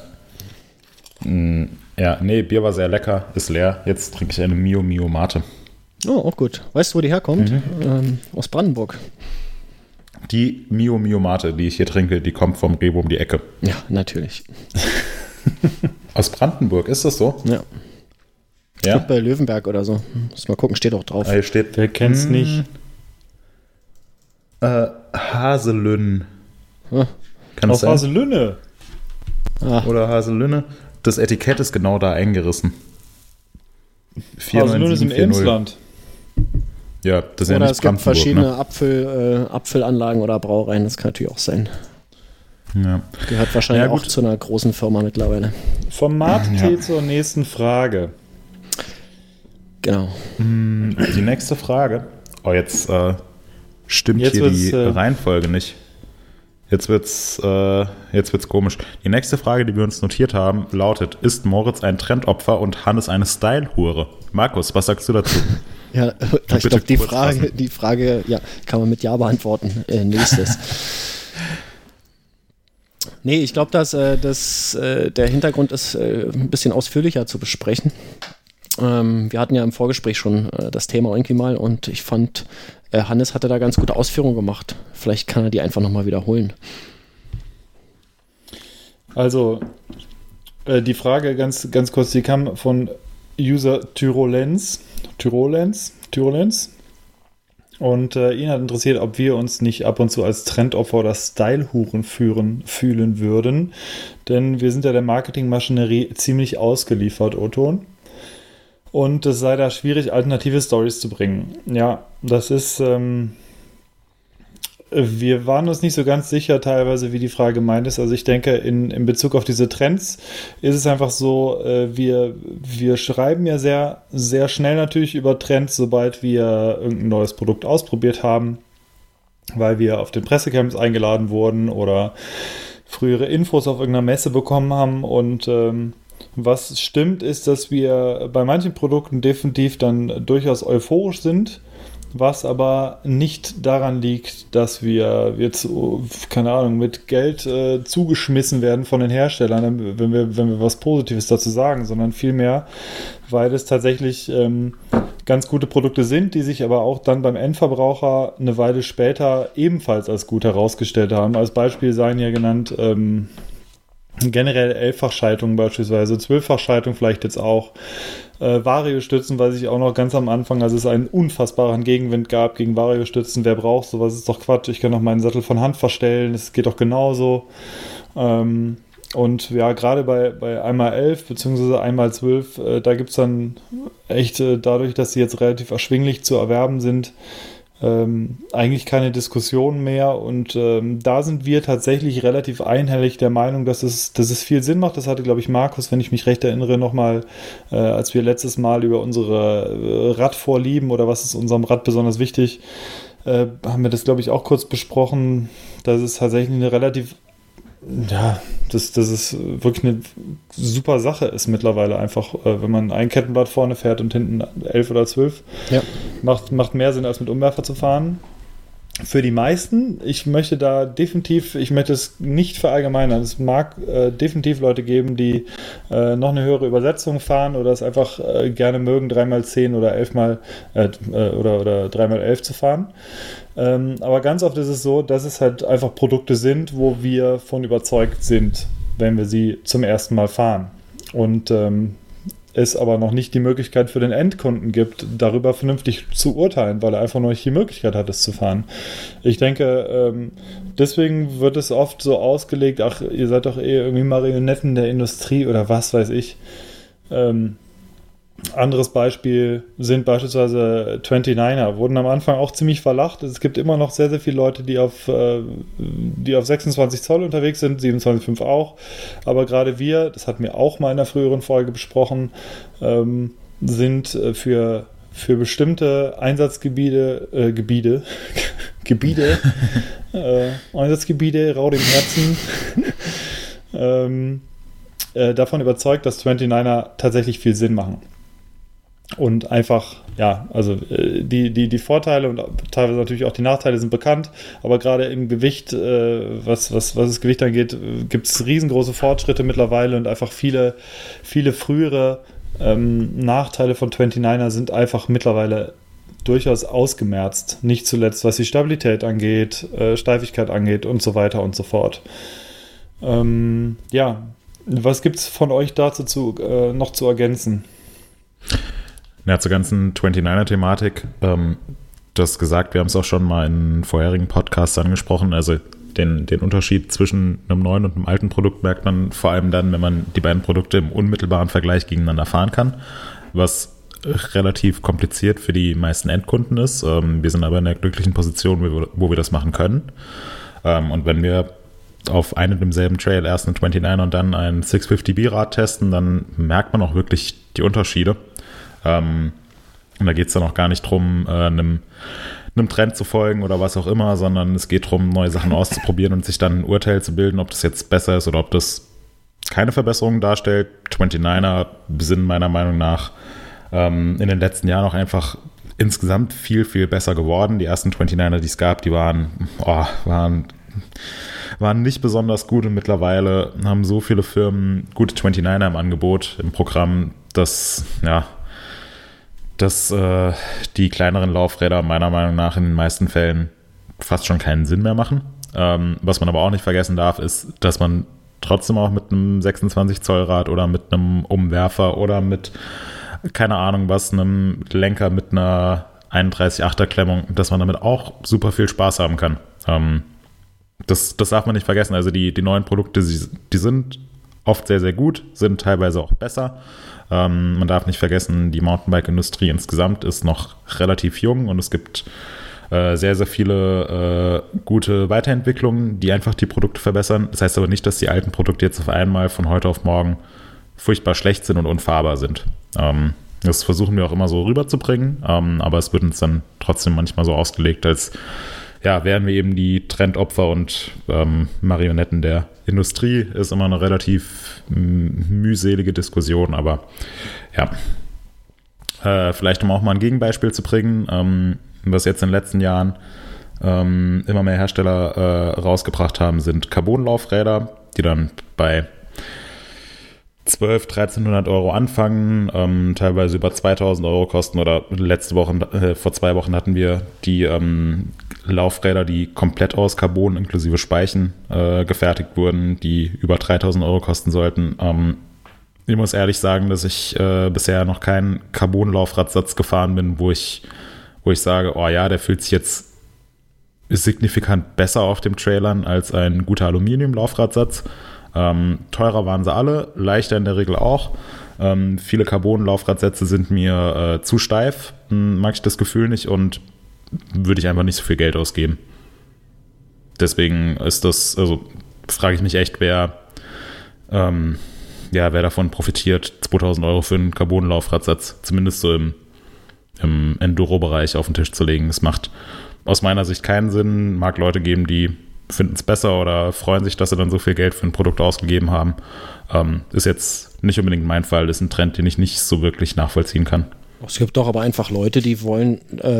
Ja, nee, Bier war sehr lecker, ist leer. Jetzt trinke ich eine Mio-Mio-Mate. Oh, auch gut. Weißt du, wo die herkommt? Mhm. Aus Brandenburg. Die Mio-Mio-Mate, die ich hier trinke, die kommt vom Rebo um die Ecke. Ja, natürlich. Aus Brandenburg, ist das so? Ja. Ich glaube bei Löwenberg oder so. Muss mal gucken, steht auch drauf. Hier steht, wer kennt's nicht? Haselünne. Kann das sein? Haselünne. Oder Haselünne. Das Etikett ist genau da eingerissen. Haselünne ist im Emsland. Ja, das ist ja nicht Brandenburg. Oder es gibt verschiedene Apfelanlagen oder Brauereien, das kann natürlich auch sein. Ja. Gehört wahrscheinlich auch zu einer großen Firma mittlerweile. Vom Mate-Tee zur nächsten Frage. Genau. Die nächste Frage. Oh, jetzt stimmt jetzt hier die Reihenfolge nicht. Jetzt wird's komisch. Die nächste Frage, die wir uns notiert haben, lautet: Ist Moritz ein Trendopfer und Hannes eine Style-Hure? Markus, was sagst du dazu? Ja, ich glaube, die Frage kann man mit Ja beantworten. Nächstes. Nee, ich glaube, dass der Hintergrund ist, ein bisschen ausführlicher zu besprechen. Wir hatten ja im Vorgespräch schon das Thema irgendwie mal und ich fand, Hannes hatte da ganz gute Ausführungen gemacht. Vielleicht kann er die einfach nochmal wiederholen. Also, die Frage ganz, ganz kurz, die kam von User Tyrolenz. Und ihn hat interessiert, ob wir uns nicht ab und zu als Trendopfer oder Stylehuren fühlen würden. Denn wir sind ja der Marketingmaschinerie ziemlich ausgeliefert, Oton. Und es sei da schwierig, alternative Stories zu bringen. Ja, das ist, wir waren uns nicht so ganz sicher teilweise, wie die Frage gemeint ist. Also ich denke, in Bezug auf diese Trends ist es einfach so, wir schreiben ja sehr, sehr schnell natürlich über Trends, sobald wir irgendein neues Produkt ausprobiert haben, weil wir auf den Pressecamps eingeladen wurden oder frühere Infos auf irgendeiner Messe bekommen haben und was stimmt, ist, dass wir bei manchen Produkten definitiv dann durchaus euphorisch sind, was aber nicht daran liegt, dass wir jetzt, keine Ahnung, mit Geld zugeschmissen werden von den Herstellern, wenn wir was Positives dazu sagen, sondern vielmehr, weil es tatsächlich ganz gute Produkte sind, die sich aber auch dann beim Endverbraucher eine Weile später ebenfalls als gut herausgestellt haben. Als Beispiel seien ja genannt, generell 11-fach Schaltung beispielsweise, 12-fach Schaltung vielleicht jetzt auch. Vario-Stützen weiß ich auch noch ganz am Anfang, als es einen unfassbaren Gegenwind gab gegen Vario-Stützen. Wer braucht sowas? Ist doch Quatsch. Ich kann doch meinen Sattel von Hand verstellen. Das geht doch genauso. Und ja, gerade bei 1x11 bzw. 1x12, da gibt es dann echt dadurch, dass sie jetzt relativ erschwinglich zu erwerben sind, eigentlich keine Diskussion mehr und da sind wir tatsächlich relativ einhellig der Meinung, dass es viel Sinn macht. Das hatte, glaube ich, Markus, wenn ich mich recht erinnere, nochmal, als wir letztes Mal über unsere Radvorlieben oder was ist unserem Rad besonders wichtig, haben wir das, glaube ich, auch kurz besprochen, dass es tatsächlich eine relativ, ja, dass es wirklich eine super Sache ist mittlerweile einfach, wenn man ein Kettenblatt vorne fährt und hinten 11 oder 12, ja. Macht mehr Sinn, als mit Umwerfer zu fahren. Für die meisten, ich möchte es nicht verallgemeinern, es mag definitiv Leute geben, die noch eine höhere Übersetzung fahren oder es einfach gerne mögen, 3x10 oder 11x oder 3x11 zu fahren. Aber ganz oft ist es so, dass es halt einfach Produkte sind, wo wir von überzeugt sind, wenn wir sie zum ersten Mal fahren. Und es aber noch nicht die Möglichkeit für den Endkunden gibt, darüber vernünftig zu urteilen, weil er einfach noch nicht die Möglichkeit hat, es zu fahren. Ich denke, deswegen wird es oft so ausgelegt, ach, ihr seid doch eh irgendwie Marionetten der Industrie oder was weiß ich. Anderes Beispiel sind beispielsweise 29er, wurden am Anfang auch ziemlich verlacht. Es gibt immer noch sehr, sehr viele Leute, die auf 26 Zoll unterwegs sind, 27,5 auch. Aber gerade wir, das hatten wir auch mal in der früheren Folge besprochen, sind für bestimmte Einsatzgebiete, rau dem Herzen, davon überzeugt, dass 29er tatsächlich viel Sinn machen. Und einfach, ja, also die Vorteile und teilweise natürlich auch die Nachteile sind bekannt, aber gerade im Gewicht, was das Gewicht angeht, gibt es riesengroße Fortschritte mittlerweile und einfach viele, viele frühere Nachteile von 29er sind einfach mittlerweile durchaus ausgemerzt. Nicht zuletzt, was die Stabilität angeht, Steifigkeit angeht und so weiter und so fort. Ja, was gibt es von euch dazu noch zu ergänzen? Ja, zur ganzen 29er-Thematik, das gesagt, wir haben es auch schon mal in vorherigen Podcasts angesprochen, also den Unterschied zwischen einem neuen und einem alten Produkt merkt man vor allem dann, wenn man die beiden Produkte im unmittelbaren Vergleich gegeneinander fahren kann, was relativ kompliziert für die meisten Endkunden ist. Wir sind aber in der glücklichen Position, wo wir das machen können. Und wenn wir auf einem und demselben Trail erst einen 29er und dann einen 650B-Rad testen, dann merkt man auch wirklich die Unterschiede. Und da geht es dann auch gar nicht drum, einem Trend zu folgen oder was auch immer, sondern es geht darum, neue Sachen auszuprobieren und sich dann ein Urteil zu bilden, ob das jetzt besser ist oder ob das keine Verbesserung darstellt. 29er sind meiner Meinung nach in den letzten Jahren auch einfach insgesamt viel, viel besser geworden. Die ersten 29er, die es gab, die waren nicht besonders gut, und mittlerweile haben so viele Firmen gute 29er im Angebot, im Programm, dass die kleineren Laufräder meiner Meinung nach in den meisten Fällen fast schon keinen Sinn mehr machen. Was man aber auch nicht vergessen darf, ist, dass man trotzdem auch mit einem 26 Zoll Rad oder mit einem Umwerfer oder mit, keine Ahnung was, einem Lenker mit einer 31,8er Klemmung, dass man damit auch super viel Spaß haben kann. Das darf man nicht vergessen. Also die neuen Produkte, die sind oft sehr, sehr gut, sind teilweise auch besser. Man darf nicht vergessen, die Mountainbike-Industrie insgesamt ist noch relativ jung, und es gibt sehr, sehr viele gute Weiterentwicklungen, die einfach die Produkte verbessern. Das heißt aber nicht, dass die alten Produkte jetzt auf einmal von heute auf morgen furchtbar schlecht sind und unfahrbar sind. Das versuchen wir auch immer so rüberzubringen, aber es wird uns dann trotzdem manchmal so ausgelegt, als wären wir eben die Trendopfer und Marionetten der Industrie. Ist immer eine relativ mühselige Diskussion, aber ja. Vielleicht, um auch mal ein Gegenbeispiel zu bringen, was jetzt in den letzten Jahren immer mehr Hersteller rausgebracht haben, sind Carbonlaufräder, die dann bei 1.200-1.300 Euro anfangen, teilweise über 2.000 Euro kosten, oder letzte Woche, vor 2 Wochen hatten wir die Laufräder, die komplett aus Carbon inklusive Speichen gefertigt wurden, die über 3.000 Euro kosten sollten. Ich muss ehrlich sagen, dass ich bisher noch keinen Carbon-Laufradsatz gefahren bin, wo ich sage, oh ja, der fühlt sich jetzt signifikant besser auf dem Trail an als ein guter Aluminium-Laufradsatz. Teurer waren sie alle, leichter in der Regel auch. Viele Carbon-Laufradsätze sind mir zu steif, mag ich das Gefühl nicht, und würde ich einfach nicht so viel Geld ausgeben. Deswegen ist das, also frage ich mich echt, wer davon profitiert, 2.000 Euro für einen Carbon-Laufradsatz, zumindest so im Enduro-Bereich, auf den Tisch zu legen. Das macht aus meiner Sicht keinen Sinn. Mag Leute geben, die finden es besser oder freuen sich, dass sie dann so viel Geld für ein Produkt ausgegeben haben. Ist jetzt nicht unbedingt mein Fall. Ist ein Trend, den ich nicht so wirklich nachvollziehen kann. Es gibt doch aber einfach Leute, die wollen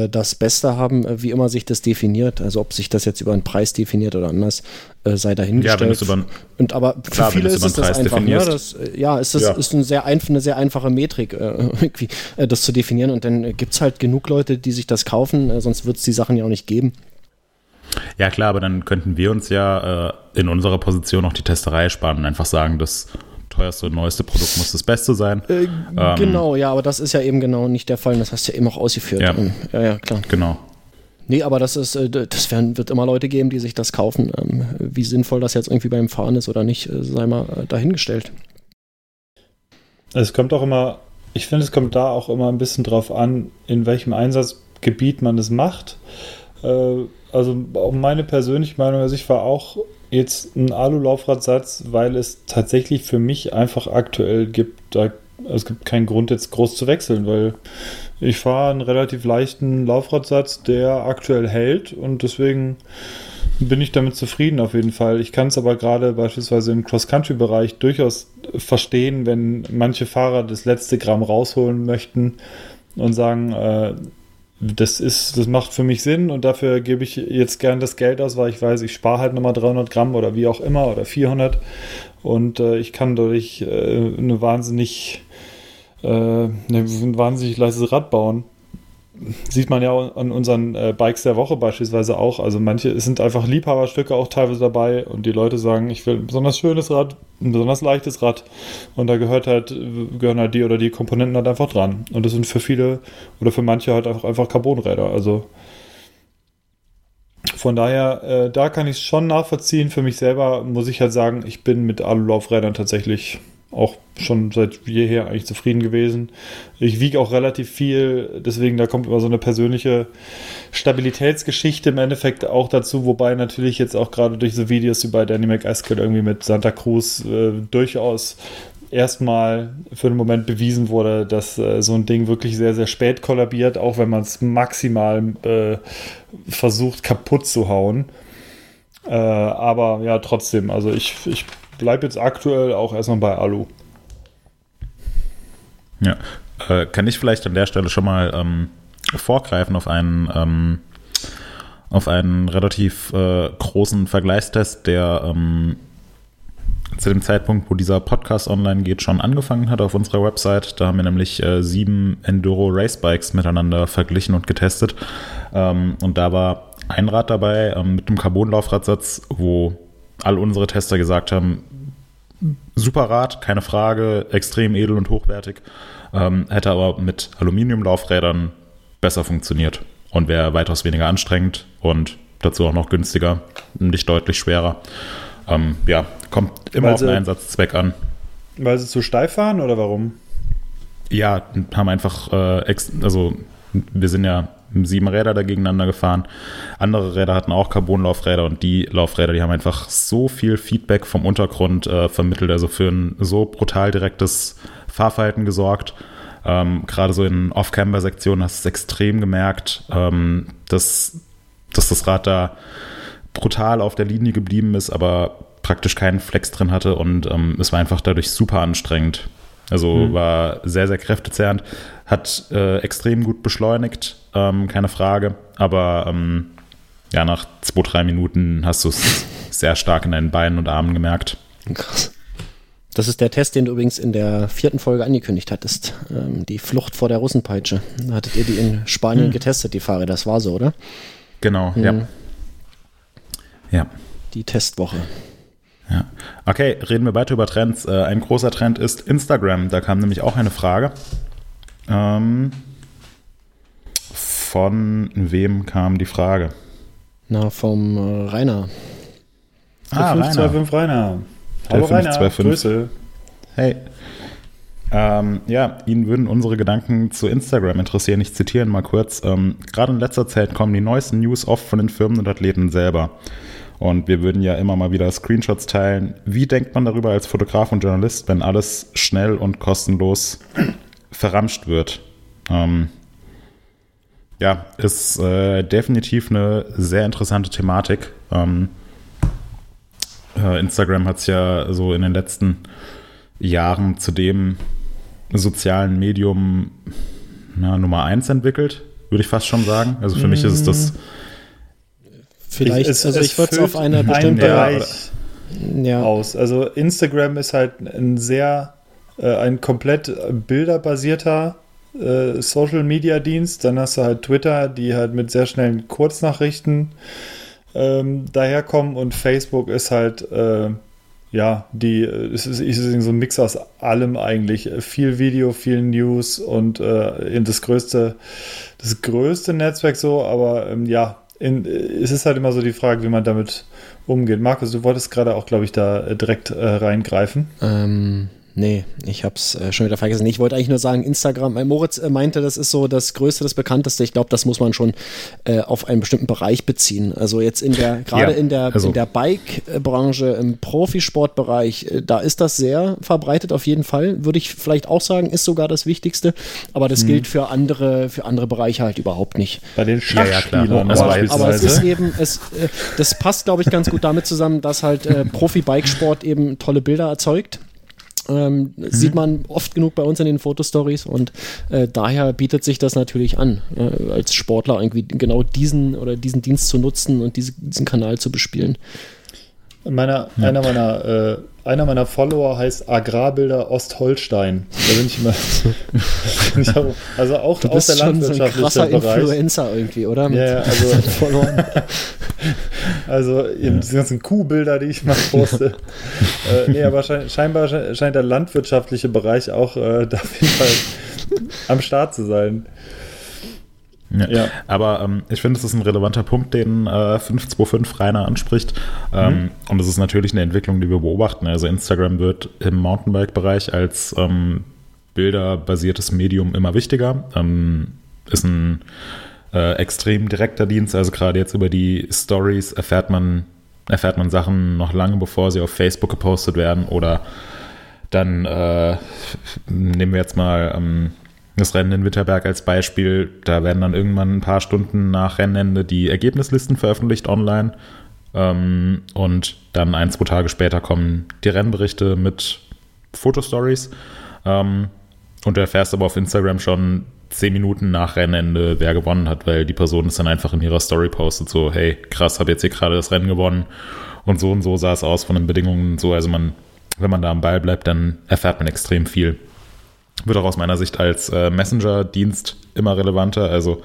das Beste haben, wie immer sich das definiert. Also ob sich das jetzt über einen Preis definiert oder anders, sei dahingestellt. Ja, wenn es über ist eine sehr einfache Metrik, das zu definieren. Und dann gibt es halt genug Leute, die sich das kaufen, sonst wird es die Sachen ja auch nicht geben. Ja klar, aber dann könnten wir uns ja in unserer Position auch die Testerei sparen und einfach sagen, dass teuerste und neueste Produkt muss das Beste sein. Genau, ja, aber das ist ja eben genau nicht der Fall, und das hast du ja eben auch ausgeführt. Ja, ja, klar. Genau. Nee, aber wird immer Leute geben, die sich das kaufen. Wie sinnvoll das jetzt irgendwie beim Fahren ist oder nicht, sei mal dahingestellt. Es kommt auch immer, ich finde, es kommt da auch immer ein bisschen drauf an, in welchem Einsatzgebiet man es macht. Also auch meine persönliche Meinung, also ich war auch jetzt ein Alu-Laufradsatz, weil es tatsächlich für mich einfach aktuell gibt, es gibt keinen Grund jetzt groß zu wechseln, weil ich fahre einen relativ leichten Laufradsatz, der aktuell hält, und deswegen bin ich damit zufrieden auf jeden Fall. Ich kann es aber gerade beispielsweise im Cross-Country-Bereich durchaus verstehen, wenn manche Fahrer das letzte Gramm rausholen möchten und sagen, das macht für mich Sinn, und dafür gebe ich jetzt gern das Geld aus, weil ich weiß, ich spare halt nochmal 300 Gramm oder wie auch immer oder 400, und ich kann dadurch ein wahnsinnig leises Rad bauen. Sieht man ja an unseren Bikes der Woche beispielsweise auch. Also es sind einfach Liebhaberstücke auch teilweise dabei, und die Leute sagen, ich will ein besonders schönes Rad, ein besonders leichtes Rad, und da gehören halt die oder die Komponenten halt einfach dran. Und das sind für viele oder für manche halt einfach Carbonräder. Also von daher, da kann ich es schon nachvollziehen. Für mich selber muss ich halt sagen, ich bin mit Alulaufrädern tatsächlich auch schon seit jeher eigentlich zufrieden gewesen. Ich wiege auch relativ viel, deswegen da kommt immer so eine persönliche Stabilitätsgeschichte im Endeffekt auch dazu, wobei natürlich jetzt auch gerade durch so Videos wie bei Dynamic Ice Skate irgendwie mit Santa Cruz durchaus erstmal für den Moment bewiesen wurde, dass so ein Ding wirklich sehr, sehr spät kollabiert, auch wenn man es maximal versucht kaputt zu hauen. Aber ja, trotzdem, also ich bleibe jetzt aktuell auch erstmal bei Alu. Ja, kann ich vielleicht an der Stelle schon mal vorgreifen auf einen relativ großen Vergleichstest, der zu dem Zeitpunkt, wo dieser Podcast online geht, schon angefangen hat auf unserer Website. Da haben wir nämlich 7 Enduro-Racebikes miteinander verglichen und getestet. Und da war ein Rad dabei mit einem Carbon-Laufradsatz, wo all unsere Tester gesagt haben, super Rad, keine Frage, extrem edel und hochwertig, hätte aber mit Aluminium-Laufrädern besser funktioniert und wäre weitaus weniger anstrengend und dazu auch noch günstiger, nicht deutlich schwerer. Ja, kommt immer auf den Einsatzzweck an. Weil sie zu steif fahren oder warum? Ja, haben einfach, wir sind ja 7 Räder da gegeneinander gefahren. Andere Räder hatten auch Carbonlaufräder und die Laufräder, die haben einfach so viel Feedback vom Untergrund vermittelt, also für ein so brutal direktes Fahrverhalten gesorgt. Gerade so in Off-Camber-Sektionen hast du es extrem gemerkt, dass das Rad da brutal auf der Linie geblieben ist, aber praktisch keinen Flex drin hatte und es war einfach dadurch super anstrengend. Also war sehr, sehr kräftezehrend, hat extrem gut beschleunigt, keine Frage, aber ja, nach 2-3 Minuten hast du es sehr stark in deinen Beinen und Armen gemerkt. Krass. Das ist der Test, den du übrigens in der 4. Folge angekündigt hattest, die Flucht vor der Russenpeitsche. Hattet ihr die in Spanien getestet, die Fahrräder, das war so, oder? Genau, ja. Die Testwoche. Ja. Okay, reden wir weiter über Trends. Ein großer Trend ist Instagram. Da kam nämlich auch eine Frage. Von wem kam die Frage? Na, vom Rainer. Ah, 525 Rainer. Hallo Rainer, Grüße. Hey. Ja, Ihnen würden unsere Gedanken zu Instagram interessieren. Ich zitiere mal kurz. Gerade in letzter Zeit kommen die neuesten News oft von den Firmen und Athleten selber. Und wir würden ja immer mal wieder Screenshots teilen. Wie denkt man darüber als Fotograf und Journalist, wenn alles schnell und kostenlos verramscht wird? Ja, ist definitiv eine sehr interessante Thematik. Instagram hat es ja so in den letzten Jahren zu dem sozialen Medium Nummer 1 entwickelt, würde ich fast schon sagen. Also für mich ist es das... Vielleicht, ich würde es auf eine bestimmte Bereich aus. Also Instagram ist halt ein komplett bilderbasierter Social-Media-Dienst. Dann hast du halt Twitter, die halt mit sehr schnellen Kurznachrichten daherkommen, und Facebook ist halt es ist so ein Mix aus allem eigentlich. Viel Video, viel News und das größte Netzwerk so, aber es ist halt immer so die Frage, wie man damit umgeht. Markus, du wolltest gerade auch, glaube ich, da direkt reingreifen. Nee, ich habe es schon wieder vergessen. Ich wollte eigentlich nur sagen, Instagram, Moritz meinte, das ist so das Größte, das Bekannteste. Ich glaube, das muss man schon auf einen bestimmten Bereich beziehen. Also jetzt in der Bike-Branche, im Profisportbereich, da ist das sehr verbreitet auf jeden Fall. Würde ich vielleicht auch sagen, ist sogar das Wichtigste. Aber das gilt für andere Bereiche halt überhaupt nicht. Bei den Schachspielern. Aber es ist eben, das passt, glaube ich, ganz gut damit zusammen, dass halt Profi-Bikesport eben tolle Bilder erzeugt. Sieht man oft genug bei uns in den Fotostories, und daher bietet sich das natürlich an, als Sportler irgendwie genau diesen Dienst zu nutzen und diesen Kanal zu bespielen. Einer meiner Follower heißt Agrarbilder Ostholstein. Da bin ich immer. Also auch aus der landwirtschaftlichen Bereich. So ein krasser Influencer irgendwie, oder? Ja, eben diese ganzen Kuhbilder, die ich mal poste. Aber scheinbar scheint der landwirtschaftliche Bereich auch da auf jeden Fall am Start zu sein. Ja. Aber ich finde, es ist ein relevanter Punkt, den 525 Rainer anspricht. Und es ist natürlich eine Entwicklung, die wir beobachten. Also Instagram wird im Mountainbike-Bereich als bilderbasiertes Medium immer wichtiger. Ist ein extrem direkter Dienst. Also gerade jetzt über die Stories erfährt man Sachen noch lange, bevor sie auf Facebook gepostet werden oder Dann nehmen wir jetzt mal das Rennen in Winterberg als Beispiel. Da werden dann irgendwann ein paar Stunden nach Rennende die Ergebnislisten veröffentlicht online. Und dann 1-2 Tage später kommen die Rennberichte mit Fotostories. Und du erfährst aber auf Instagram schon 10 Minuten nach Rennende, wer gewonnen hat, weil die Person es dann einfach in ihrer Story postet, so, hey, krass, habe jetzt hier gerade das Rennen gewonnen. Und so sah es aus von den Bedingungen und so. Also wenn man da am Ball bleibt, dann erfährt man extrem viel. Wird auch aus meiner Sicht als Messenger-Dienst immer relevanter. Also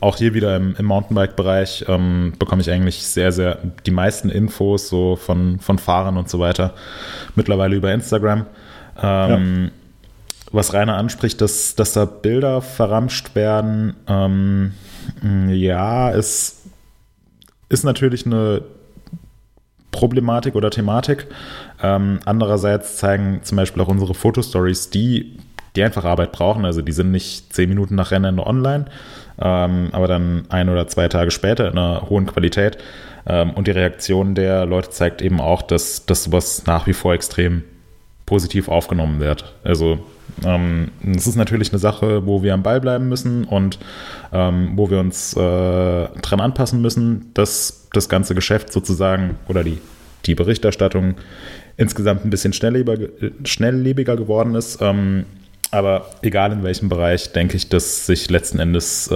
auch hier wieder im Mountainbike-Bereich bekomme ich eigentlich sehr, sehr die meisten Infos so von Fahrern und so weiter mittlerweile über Instagram. Ja. Was Rainer anspricht, dass da Bilder verramscht werden, ja, es ist natürlich eine Problematik oder Thematik. Andererseits zeigen zum Beispiel auch unsere Fotostories, die einfach Arbeit brauchen. Also die sind nicht 10 Minuten nach Rennende online, aber dann 1 oder 2 Tage später in einer hohen Qualität. Und die Reaktion der Leute zeigt eben auch, dass sowas nach wie vor extrem positiv aufgenommen wird. Also es ist natürlich eine Sache, wo wir am Ball bleiben müssen und wo wir uns dran anpassen müssen, dass das ganze Geschäft sozusagen oder die Berichterstattung insgesamt ein bisschen schnelllebiger geworden ist. Aber egal in welchem Bereich, denke ich, dass sich letzten Endes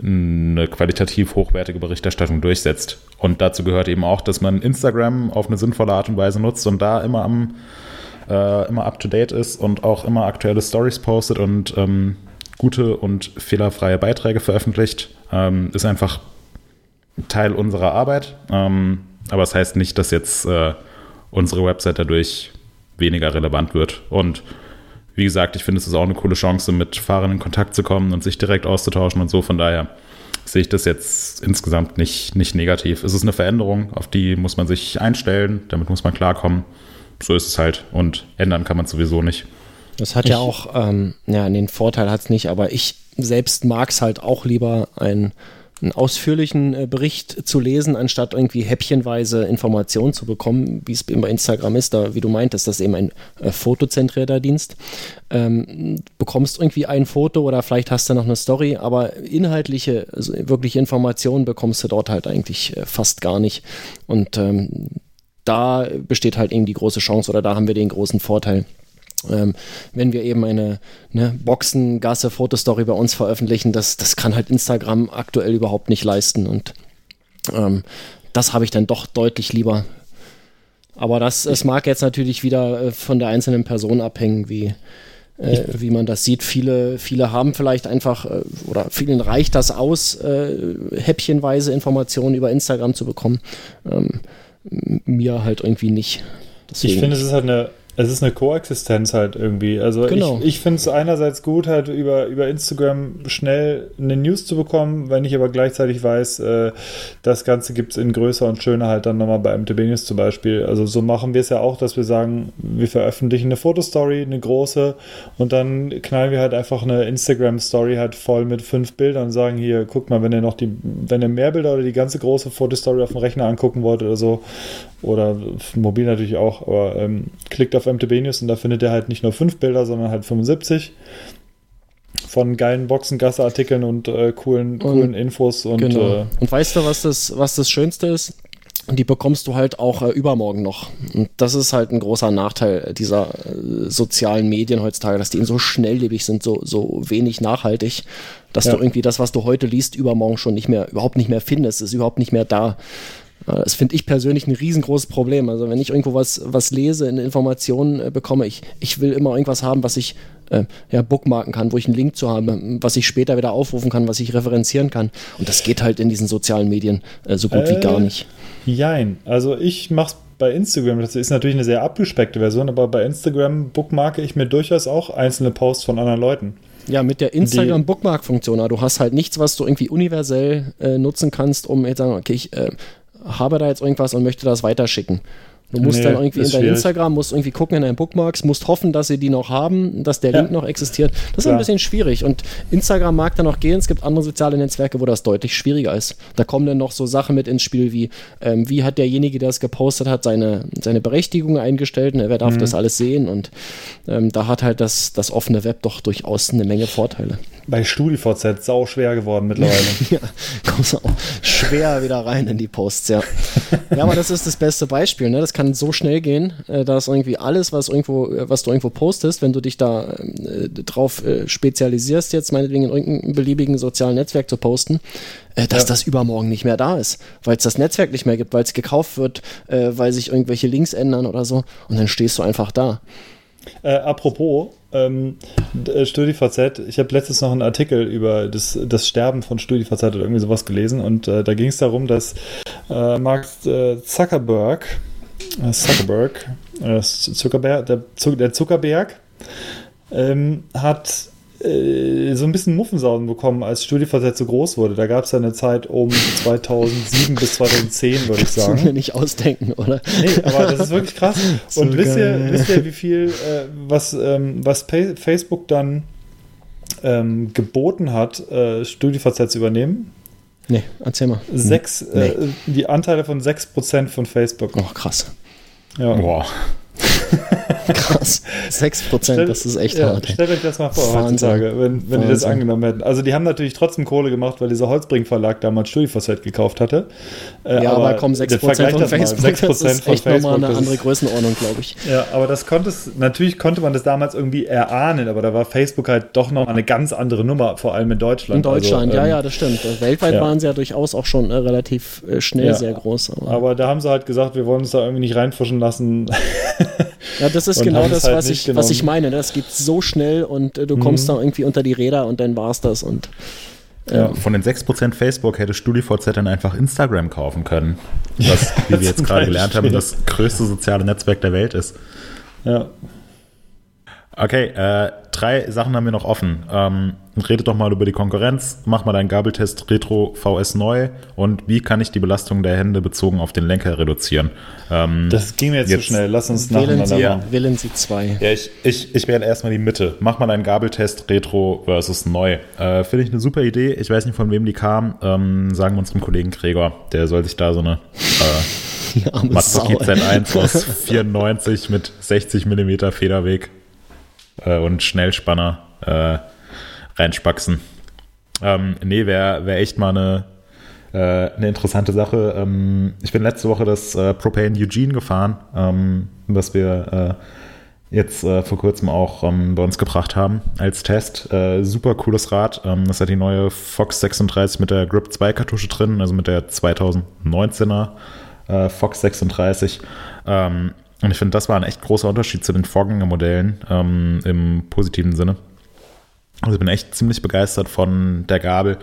eine qualitativ hochwertige Berichterstattung durchsetzt. Und dazu gehört eben auch, dass man Instagram auf eine sinnvolle Art und Weise nutzt und da immer up-to-date ist und auch immer aktuelle Stories postet und gute und fehlerfreie Beiträge veröffentlicht. Ist einfach Teil unserer Arbeit. Aber es heißt nicht, dass jetzt unsere Website dadurch weniger relevant wird. Und wie gesagt, ich finde, es ist auch eine coole Chance, mit Fahrern in Kontakt zu kommen und sich direkt auszutauschen und so. Von daher sehe ich das jetzt insgesamt nicht negativ. Es ist eine Veränderung, auf die muss man sich einstellen, damit muss man klarkommen. So ist es halt und ändern kann man es sowieso nicht. Das hat ja auch, den Vorteil hat es nicht, aber ich selbst mag es halt auch lieber, einen ausführlichen Bericht zu lesen, anstatt irgendwie häppchenweise Informationen zu bekommen, wie es bei Instagram ist, da, wie du meintest, das ist eben ein fotozentrierter Dienst. Bekommst irgendwie ein Foto oder vielleicht hast du noch eine Story, aber inhaltliche, also wirkliche Informationen bekommst du dort halt eigentlich fast gar nicht. Und da besteht halt eben die große Chance oder da haben wir den großen Vorteil. Wenn wir eben eine Boxengasse-Fotostory bei uns veröffentlichen, das kann halt Instagram aktuell überhaupt nicht leisten und das habe ich dann doch deutlich lieber. Aber es mag jetzt natürlich wieder von der einzelnen Person abhängen, wie man das sieht. Viele haben vielleicht einfach, oder vielen reicht das aus, häppchenweise Informationen über Instagram zu bekommen. Mir halt irgendwie nicht. Deswegen. Ich finde, es ist halt es ist eine Koexistenz halt irgendwie. Also genau. Ich finde es einerseits gut, halt über Instagram schnell eine News zu bekommen, wenn ich aber gleichzeitig weiß, das Ganze gibt es in größer und schöner halt dann nochmal bei MTB News zum Beispiel. Also so machen wir es ja auch, dass wir sagen, wir veröffentlichen eine Fotostory, eine große und dann knallen wir halt einfach eine Instagram-Story halt voll mit 5 Bildern und sagen, hier, guck mal, wenn ihr mehr Bilder oder die ganze große Fotostory auf dem Rechner angucken wollt oder so, oder mobil natürlich auch, aber klickt auf MTB News und da findet ihr halt nicht nur 5 Bilder, sondern halt 75 von geilen Boxengasse-Artikeln und coolen Infos. Und, genau. Und weißt du, was das Schönste ist? Die bekommst du halt auch übermorgen noch. Und das ist halt ein großer Nachteil dieser sozialen Medien heutzutage, dass die eben so schnelllebig sind, so wenig nachhaltig, dass du irgendwie das, was du heute liest, übermorgen schon überhaupt nicht mehr findest, ist überhaupt nicht mehr da. Das finde ich persönlich ein riesengroßes Problem. Also wenn ich irgendwo was lese, eine Information bekomme, ich will immer irgendwas haben, was ich bookmarken kann, wo ich einen Link zu habe, was ich später wieder aufrufen kann, was ich referenzieren kann. Und das geht halt in diesen sozialen Medien so gut wie gar nicht. Jein. Also ich mach's bei Instagram, das ist natürlich eine sehr abgespeckte Version, aber bei Instagram bookmarke ich mir durchaus auch einzelne Posts von anderen Leuten. Ja, mit der Instagram-Bookmark-Funktion. Du hast halt nichts, was du irgendwie universell nutzen kannst, um jetzt sagen, okay, ich habe da jetzt irgendwas und möchte das weiterschicken. Du musst dann irgendwie in dein Instagram, musst irgendwie gucken in deinen Bookmarks, musst hoffen, dass sie die noch haben, dass der Link noch existiert. Das ist ein bisschen schwierig und Instagram mag da noch gehen. Es gibt andere soziale Netzwerke, wo das deutlich schwieriger ist. Da kommen dann noch so Sachen mit ins Spiel wie, wie hat derjenige, der es gepostet hat, seine Berechtigung eingestellt und wer darf das alles sehen und da hat halt das offene Web doch durchaus eine Menge Vorteile. Bei StudiVZ sau schwer geworden mittlerweile. Ja, kommst du auch schwer wieder rein in die Posts, ja. Ja, aber das ist das beste Beispiel, ne? Das kann so schnell gehen, dass irgendwie alles, was du irgendwo postest, wenn du dich da drauf spezialisierst, jetzt meinetwegen in irgendeinem beliebigen sozialen Netzwerk zu posten, dass das übermorgen nicht mehr da ist, weil es das Netzwerk nicht mehr gibt, weil es gekauft wird, weil sich irgendwelche Links ändern oder so und dann stehst du einfach da. Apropos StudiVZ, ich habe letztens noch einen Artikel über das Sterben von StudiVZ oder irgendwie sowas gelesen und da ging es darum, dass Mark Zuckerberg hat so ein bisschen Muffensausen bekommen, als StudiVZ so groß wurde. Da gab es ja eine Zeit um 2007 bis 2010, würde ich sagen. Kannst du mir nicht ausdenken, oder? Nee, aber das ist wirklich krass. So und wisst ihr, wie viel, was Facebook dann geboten hat, StudiVZ zu übernehmen? Nee, erzähl mal. Die Anteile von 6% von Facebook. Oh, krass. Ja. Boah. Krass. 6%, das ist echt hart. Stellt euch das mal vor heutzutage, wenn die das angenommen hätten. Also die haben natürlich trotzdem Kohle gemacht, weil dieser Holzbrink-Verlag damals StudiVZ gekauft hatte. Ja, aber komm, 6% von Facebook, 6% das ist echt nochmal eine andere Größenordnung, glaube ich. Ja, aber natürlich konnte man das damals irgendwie erahnen, aber da war Facebook halt doch nochmal eine ganz andere Nummer, vor allem in Deutschland. In Deutschland, also, das stimmt. Weltweit waren sie ja durchaus auch schon relativ schnell sehr groß. Aber da haben sie halt gesagt, wir wollen uns da irgendwie nicht reinfuschen lassen. Ja, das ist genau das, was ich meine. Das geht so schnell und du kommst da irgendwie unter die Räder und dann war's das. Und, von den 6% Facebook hätte StudiVZ dann einfach Instagram kaufen können. Was, wie wir jetzt gerade gelernt haben, das größte soziale Netzwerk der Welt ist. Ja. Okay, 3 Sachen haben wir noch offen. Redet doch mal über die Konkurrenz, mach mal deinen Gabeltest Retro VS neu und wie kann ich die Belastung der Hände bezogen auf den Lenker reduzieren? Das ging mir jetzt zu schnell, lass uns nacheinander machen. Wählen Sie 2. Ja, ich wähle erstmal die Mitte. Mach mal deinen Gabeltest Retro versus neu. Finde ich eine super Idee, ich weiß nicht von wem die kam, sagen wir unserem Kollegen Gregor, der soll sich da so eine... Matsuzaki Z1 aus 94 mit 60 mm Federweg und Schnellspanner reinspaxen. Wäre echt mal eine interessante Sache. Ich bin letzte Woche das Propane Eugene gefahren, was wir jetzt vor kurzem auch bei uns gebracht haben als Test. Super cooles Rad. Das hat die neue Fox 36 mit der Grip 2 Kartusche drin, also mit der 2019er Fox 36. Und ich finde, das war ein echt großer Unterschied zu den Vorgängermodellen im positiven Sinne. Also ich bin echt ziemlich begeistert von der Gabel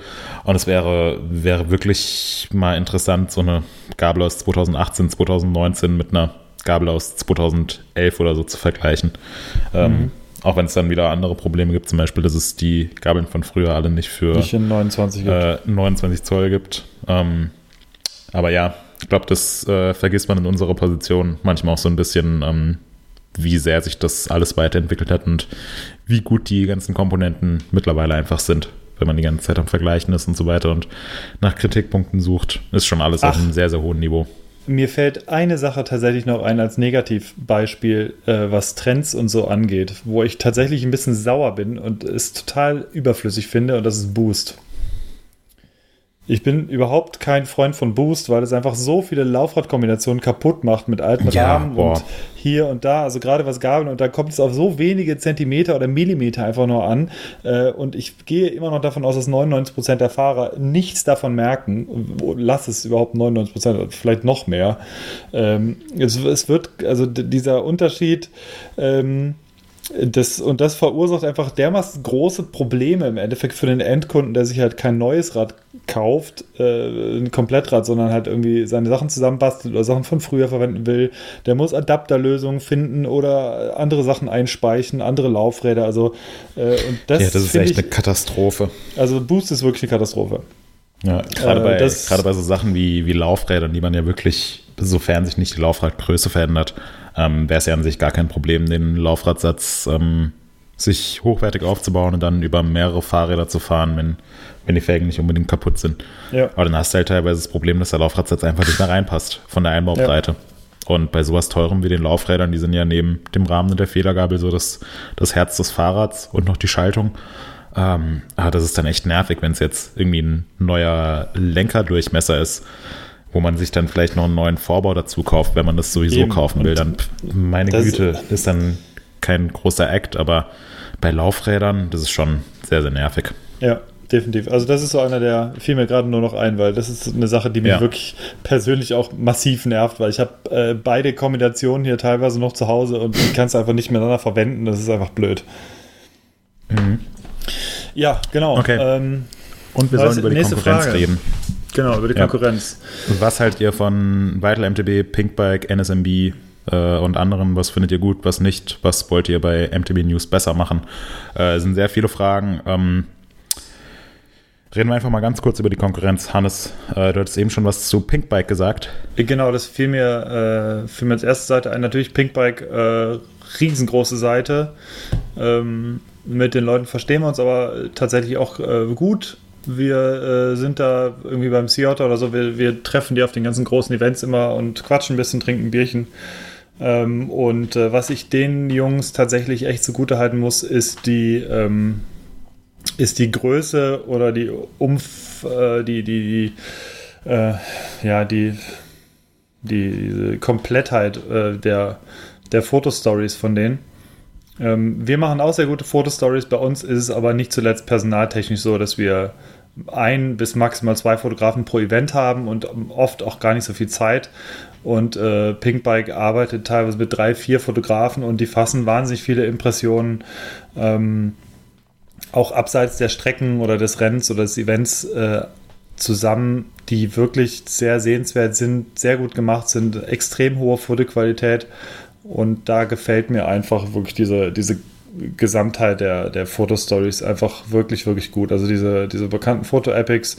und es wäre wirklich mal interessant, so eine Gabel aus 2018, 2019 mit einer Gabel aus 2011 oder so zu vergleichen. Auch wenn es dann wieder andere Probleme gibt, zum Beispiel, dass es die Gabeln von früher alle nicht für 29 Zoll gibt. Aber ja, ich glaube, das vergisst man in unserer Position manchmal auch so ein bisschen, wie sehr sich das alles weiterentwickelt hat und wie gut die ganzen Komponenten mittlerweile einfach sind, wenn man die ganze Zeit am Vergleichen ist und so weiter und nach Kritikpunkten sucht, ist schon alles auf einem sehr, sehr hohen Niveau. Mir fällt eine Sache tatsächlich noch ein als Negativbeispiel, was Trends und so angeht, wo ich tatsächlich ein bisschen sauer bin und es total überflüssig finde, und das ist Boost. Ich bin überhaupt kein Freund von Boost, weil es einfach so viele Laufradkombinationen kaputt macht mit alten Rahmen und hier und da. Also gerade was Gabeln, und da kommt es auf so wenige Zentimeter oder Millimeter einfach nur an. Und ich gehe immer noch davon aus, dass 99% der Fahrer nichts davon merken. Lass es überhaupt 99%, vielleicht noch mehr. Es wird, also dieser Unterschied... Das verursacht einfach dermaßen große Probleme im Endeffekt für den Endkunden, der sich halt kein neues Rad kauft, ein Komplettrad, sondern halt irgendwie seine Sachen zusammenbastelt oder Sachen von früher verwenden will. Der muss Adapterlösungen finden oder andere Sachen einspeichen, andere Laufräder. Also, und das ja, das ist echt eine Katastrophe. Also Boost ist wirklich eine Katastrophe. Ja, gerade bei so Sachen wie Laufrädern, die man ja wirklich sofern sich nicht die Laufradgröße verändert, wäre es ja an sich gar kein Problem, den Laufradsatz sich hochwertig aufzubauen und dann über mehrere Fahrräder zu fahren, wenn die Felgen nicht unbedingt kaputt sind. Ja. Aber dann hast du halt teilweise das Problem, dass der Laufradsatz einfach nicht mehr reinpasst von der Einbaubreite. Ja. Und bei sowas Teurem wie den Laufrädern, die sind ja neben dem Rahmen und der Federgabel so das Herz des Fahrrads und noch die Schaltung. Das ist dann echt nervig, wenn es jetzt irgendwie ein neuer Lenkerdurchmesser ist, wo man sich dann vielleicht noch einen neuen Vorbau dazu kauft, wenn man das sowieso kaufen will. Dann, meine Güte, ist dann kein großer Act, aber bei Laufrädern, das ist schon sehr, sehr nervig. Ja, definitiv. Also das ist so einer, der fiel mir gerade nur noch ein, weil das ist eine Sache, die mich wirklich persönlich auch massiv nervt, weil ich habe beide Kombinationen hier teilweise noch zu Hause und ich kann es einfach nicht miteinander verwenden. Das ist einfach blöd. Mhm. Ja, genau. Okay. Und wir sollen über die Konkurrenz reden. Genau, über die Konkurrenz. Was haltet ihr von Vital MTB, Pinkbike, NSMB und anderen? Was findet ihr gut, was nicht? Was wollt ihr bei MTB News besser machen? Es sind sehr viele Fragen. Reden wir einfach mal ganz kurz über die Konkurrenz. Hannes, du hattest eben schon was zu Pinkbike gesagt. Genau, das fiel mir als erste Seite ein. Natürlich Pinkbike, riesengroße Seite. Mit den Leuten verstehen wir uns aber tatsächlich auch gut. Wir sind da irgendwie beim Sea Otter oder so. Wir treffen die auf den ganzen großen Events immer und quatschen ein bisschen, trinken ein Bierchen. Und was ich den Jungs tatsächlich echt zugutehalten muss, ist die Größe oder die Komplettheit der Fotostories von denen. Wir machen auch sehr gute Fotostories. Bei uns ist es aber nicht zuletzt personaltechnisch so, dass wir 1 bis maximal 2 Fotografen pro Event haben und oft auch gar nicht so viel Zeit. Und Pinkbike arbeitet teilweise mit 3, 4 Fotografen und die fassen wahnsinnig viele Impressionen. Auch abseits der Strecken oder des Rennens oder des Events zusammen, die wirklich sehr sehenswert sind, sehr gut gemacht sind, extrem hohe Fotoqualität, und da gefällt mir einfach wirklich diese Gesamtheit der Fotostories einfach wirklich, wirklich gut. Also diese bekannten Foto-Epics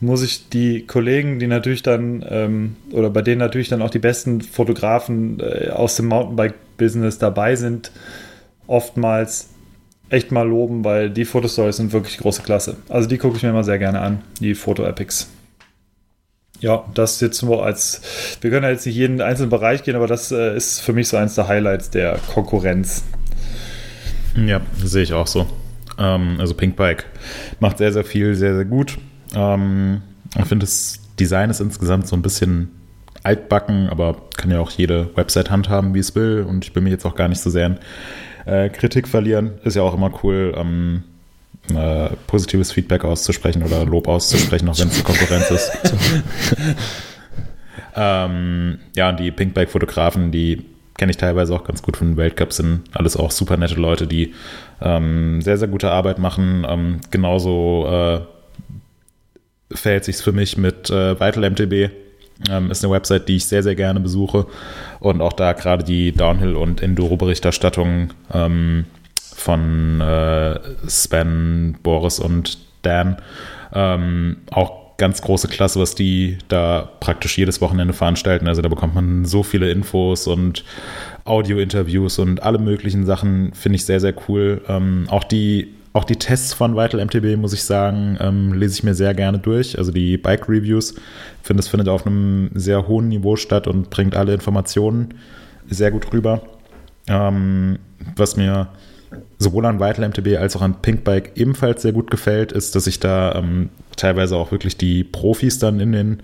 muss ich die Kollegen, die natürlich dann oder bei denen natürlich dann auch die besten Fotografen aus dem Mountainbike-Business dabei sind, oftmals echt mal loben, weil die Fotostories sind wirklich große Klasse. Also die gucke ich mir immer sehr gerne an, die Foto-Epics. Ja, das jetzt nur wir können ja jetzt nicht jeden einzelnen Bereich gehen, aber das ist für mich so eins der Highlights der Konkurrenz. Ja, sehe ich auch so. Also Pinkbike macht sehr, sehr viel, sehr, sehr gut. Ich finde, das Design ist insgesamt so ein bisschen altbacken, aber kann ja auch jede Website handhaben, wie es will, und ich bin mir jetzt auch gar nicht so sehr in Kritik verlieren. Ist ja auch immer cool, positives Feedback auszusprechen oder Lob auszusprechen, auch wenn es eine Konkurrenz ist. Und die Pinkbike-Fotografen, die kenne ich teilweise auch ganz gut von den Weltcups, sind alles auch super nette Leute, die sehr, sehr gute Arbeit machen. Genauso verhält sich es für mich mit Vital MTB. Ist eine Website, die ich sehr, sehr gerne besuche, und auch da gerade die Downhill- und Enduro-Berichterstattung von Sven, Boris und Dan auch ganz große Klasse, was die da praktisch jedes Wochenende veranstalten. Also da bekommt man so viele Infos und Audio-Interviews und alle möglichen Sachen, finde ich sehr, sehr cool. Auch die Tests von Vital MTB, muss ich sagen, lese ich mir sehr gerne durch. Also die Bike-Reviews, finde, es findet auf einem sehr hohen Niveau statt und bringt alle Informationen sehr gut rüber. Was mir sowohl an Vital MTB als auch an Pinkbike ebenfalls sehr gut gefällt, ist, dass sich da teilweise auch wirklich die Profis dann in den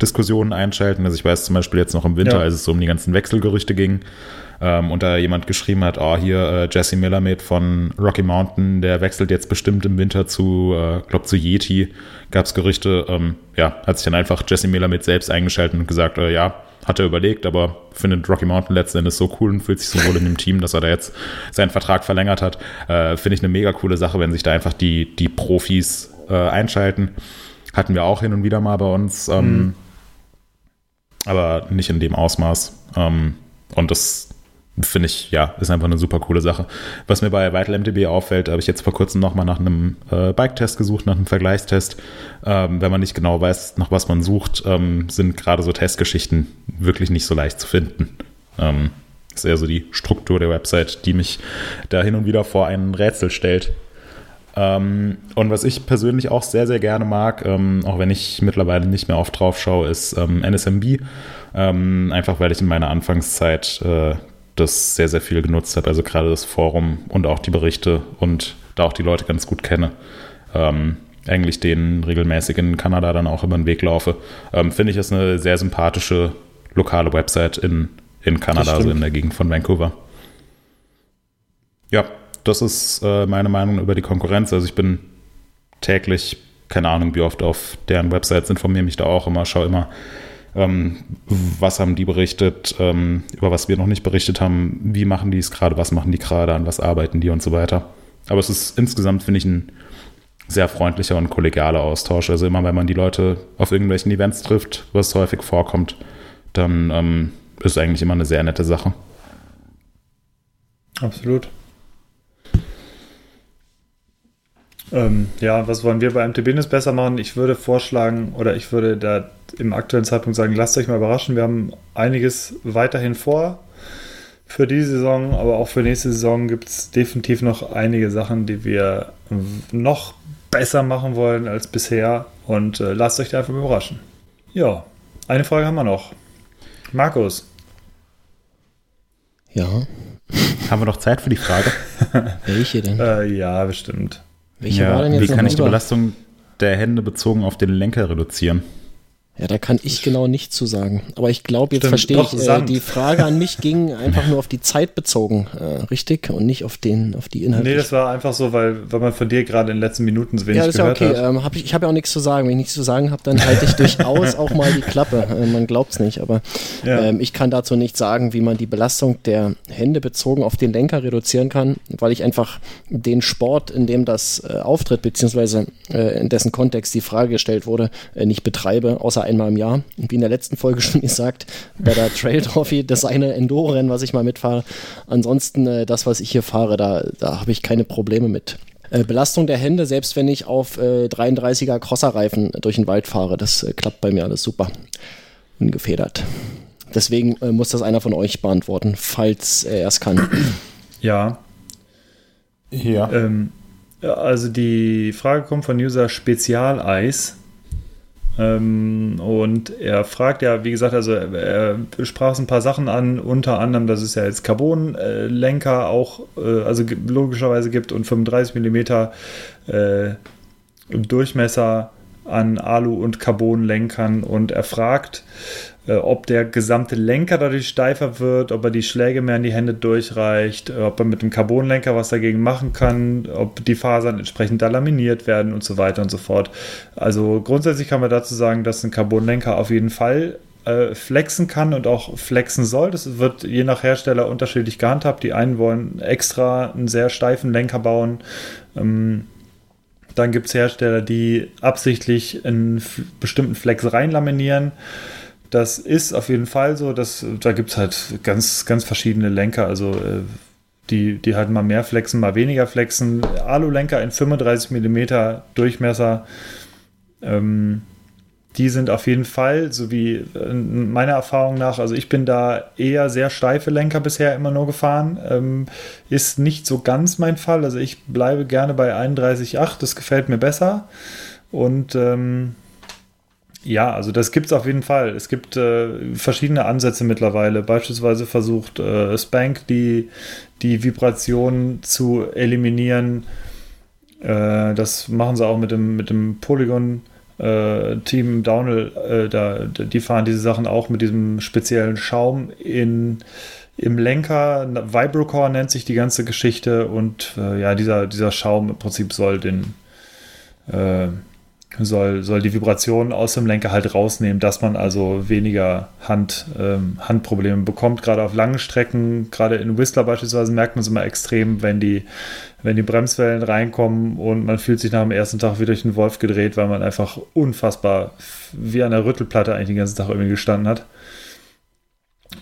Diskussionen einschalten. Also ich weiß zum Beispiel jetzt noch im Winter, als es so um die ganzen Wechselgerüchte ging, und da jemand geschrieben hat, Jesse Melamed von Rocky Mountain, der wechselt jetzt bestimmt im Winter zu Yeti, gab es Gerüchte. Hat sich dann einfach Jesse Melamed selbst eingeschaltet und gesagt, hat er überlegt, aber findet Rocky Mountain letzten Endes so cool und fühlt sich so wohl in dem Team, dass er da jetzt seinen Vertrag verlängert hat. Finde ich eine mega coole Sache, wenn sich da einfach die Profis einschalten. Hatten wir auch hin und wieder mal bei uns, aber nicht in dem Ausmaß. Und das finde ich, ja, ist einfach eine super coole Sache. Was mir bei Vital MTB auffällt, habe ich jetzt vor kurzem nochmal nach einem Bike-Test gesucht, nach einem Vergleichstest. Wenn man nicht genau weiß, nach was man sucht, sind gerade so Testgeschichten wirklich nicht so leicht zu finden. Ist eher so die Struktur der Website, die mich da hin und wieder vor ein Rätsel stellt. Und was ich persönlich auch sehr, sehr gerne mag, auch wenn ich mittlerweile nicht mehr oft drauf schaue, ist NSMB. Einfach weil ich in meiner Anfangszeit das sehr, sehr viel genutzt habe. Also gerade das Forum und auch die Berichte und da auch die Leute ganz gut kenne. Eigentlich denen regelmäßig in Kanada dann auch über den Weg laufe. Finde ich, ist eine sehr sympathische lokale Website in Kanada, also in der Gegend von Vancouver. Ja, das ist meine Meinung über die Konkurrenz. Also ich bin täglich, keine Ahnung wie oft, auf deren Websites, informiere mich da auch immer, schaue immer, was haben die berichtet, über was wir noch nicht berichtet haben, wie machen die es gerade, was machen die gerade, an was arbeiten die und so weiter. Aber es ist insgesamt, finde ich, ein sehr freundlicher und kollegialer Austausch. Also immer, wenn man die Leute auf irgendwelchen Events trifft, was häufig vorkommt, dann ist eigentlich immer eine sehr nette Sache. Absolut. Ja, was wollen wir bei MTB News besser machen? Ich würde vorschlagen, oder ich würde da im aktuellen Zeitpunkt sagen, lasst euch mal überraschen. Wir haben einiges weiterhin vor für diese Saison, aber auch für nächste Saison gibt es definitiv noch einige Sachen, die wir noch besser machen wollen als bisher, und lasst euch da einfach überraschen. Ja, eine Frage haben wir noch. Markus. Ja. Haben wir noch Zeit für die Frage? Welche denn? Ja, bestimmt. Welche war denn jetzt? Wie kann ich die Belastung der Hände bezogen auf den Lenker reduzieren? Ja, da kann ich genau nichts zu sagen. Aber ich glaube, jetzt verstehe ich, die Frage an mich ging einfach nur auf die Zeit bezogen, richtig? Und nicht auf die Inhalte. Nee, das war einfach so, weil man von dir gerade in den letzten Minuten so wenig gehört hat. Ja, ist ja okay. Ich habe ja auch nichts zu sagen. Wenn ich nichts zu sagen habe, dann halte ich durchaus auch mal die Klappe. Man glaubt es nicht, aber ich kann dazu nicht sagen, wie man die Belastung der Hände bezogen auf den Lenker reduzieren kann, weil ich einfach den Sport, in dem das auftritt, beziehungsweise in dessen Kontext die Frage gestellt wurde, nicht betreibe, außer einmal im Jahr. Und wie in der letzten Folge schon gesagt, bei der Trail Trophy, das eine Enduro-Rennen, was ich mal mitfahre. Ansonsten, das, was ich hier fahre, da habe ich keine Probleme mit. Belastung der Hände, selbst wenn ich auf 33er Crosser-Reifen durch den Wald fahre, das klappt bei mir alles super. Ungefedert. Deswegen muss das einer von euch beantworten, falls er es kann. Ja. Also die Frage kommt von User Spezialeis. Und er fragt ja, wie gesagt, also er sprach ein paar Sachen an, unter anderem, dass es ja jetzt Carbon-Lenker auch, also logischerweise gibt, und 35 mm Durchmesser an Alu- und Carbon-Lenkern, und er fragt, ob der gesamte Lenker dadurch steifer wird, ob er die Schläge mehr in die Hände durchreicht, ob er mit dem Carbon-Lenker was dagegen machen kann, ob die Fasern entsprechend da laminiert werden und so weiter und so fort. Also grundsätzlich kann man dazu sagen, dass ein Carbon-Lenker auf jeden Fall flexen kann und auch flexen soll. Das wird je nach Hersteller unterschiedlich gehandhabt. Die einen wollen extra einen sehr steifen Lenker bauen. Dann gibt es Hersteller, die absichtlich einen bestimmten Flex reinlaminieren. Das ist auf jeden Fall so, dass da gibt es halt ganz, ganz verschiedene Lenker, also die halt mal mehr flexen, mal weniger flexen. Alu-Lenker in 35 mm Durchmesser, die sind auf jeden Fall, so wie meiner Erfahrung nach, also ich bin da eher sehr steife Lenker bisher immer nur gefahren, ist nicht so ganz mein Fall, also ich bleibe gerne bei 31,8, das gefällt mir besser, und ja, also das gibt es auf jeden Fall. Es gibt verschiedene Ansätze mittlerweile. Beispielsweise versucht Spank die Vibration zu eliminieren. Das machen sie auch mit dem Polygon Team Downhill. Die fahren diese Sachen auch mit diesem speziellen Schaum im Lenker. Vibrocore nennt sich die ganze Geschichte, und dieser Schaum im Prinzip soll den soll die Vibration aus dem Lenker halt rausnehmen, dass man also weniger Handprobleme bekommt. Gerade auf langen Strecken, gerade in Whistler beispielsweise, merkt man es immer extrem, wenn die Bremswellen reinkommen, und man fühlt sich nach dem ersten Tag wie durch den Wolf gedreht, weil man einfach unfassbar wie an der Rüttelplatte eigentlich den ganzen Tag irgendwie gestanden hat.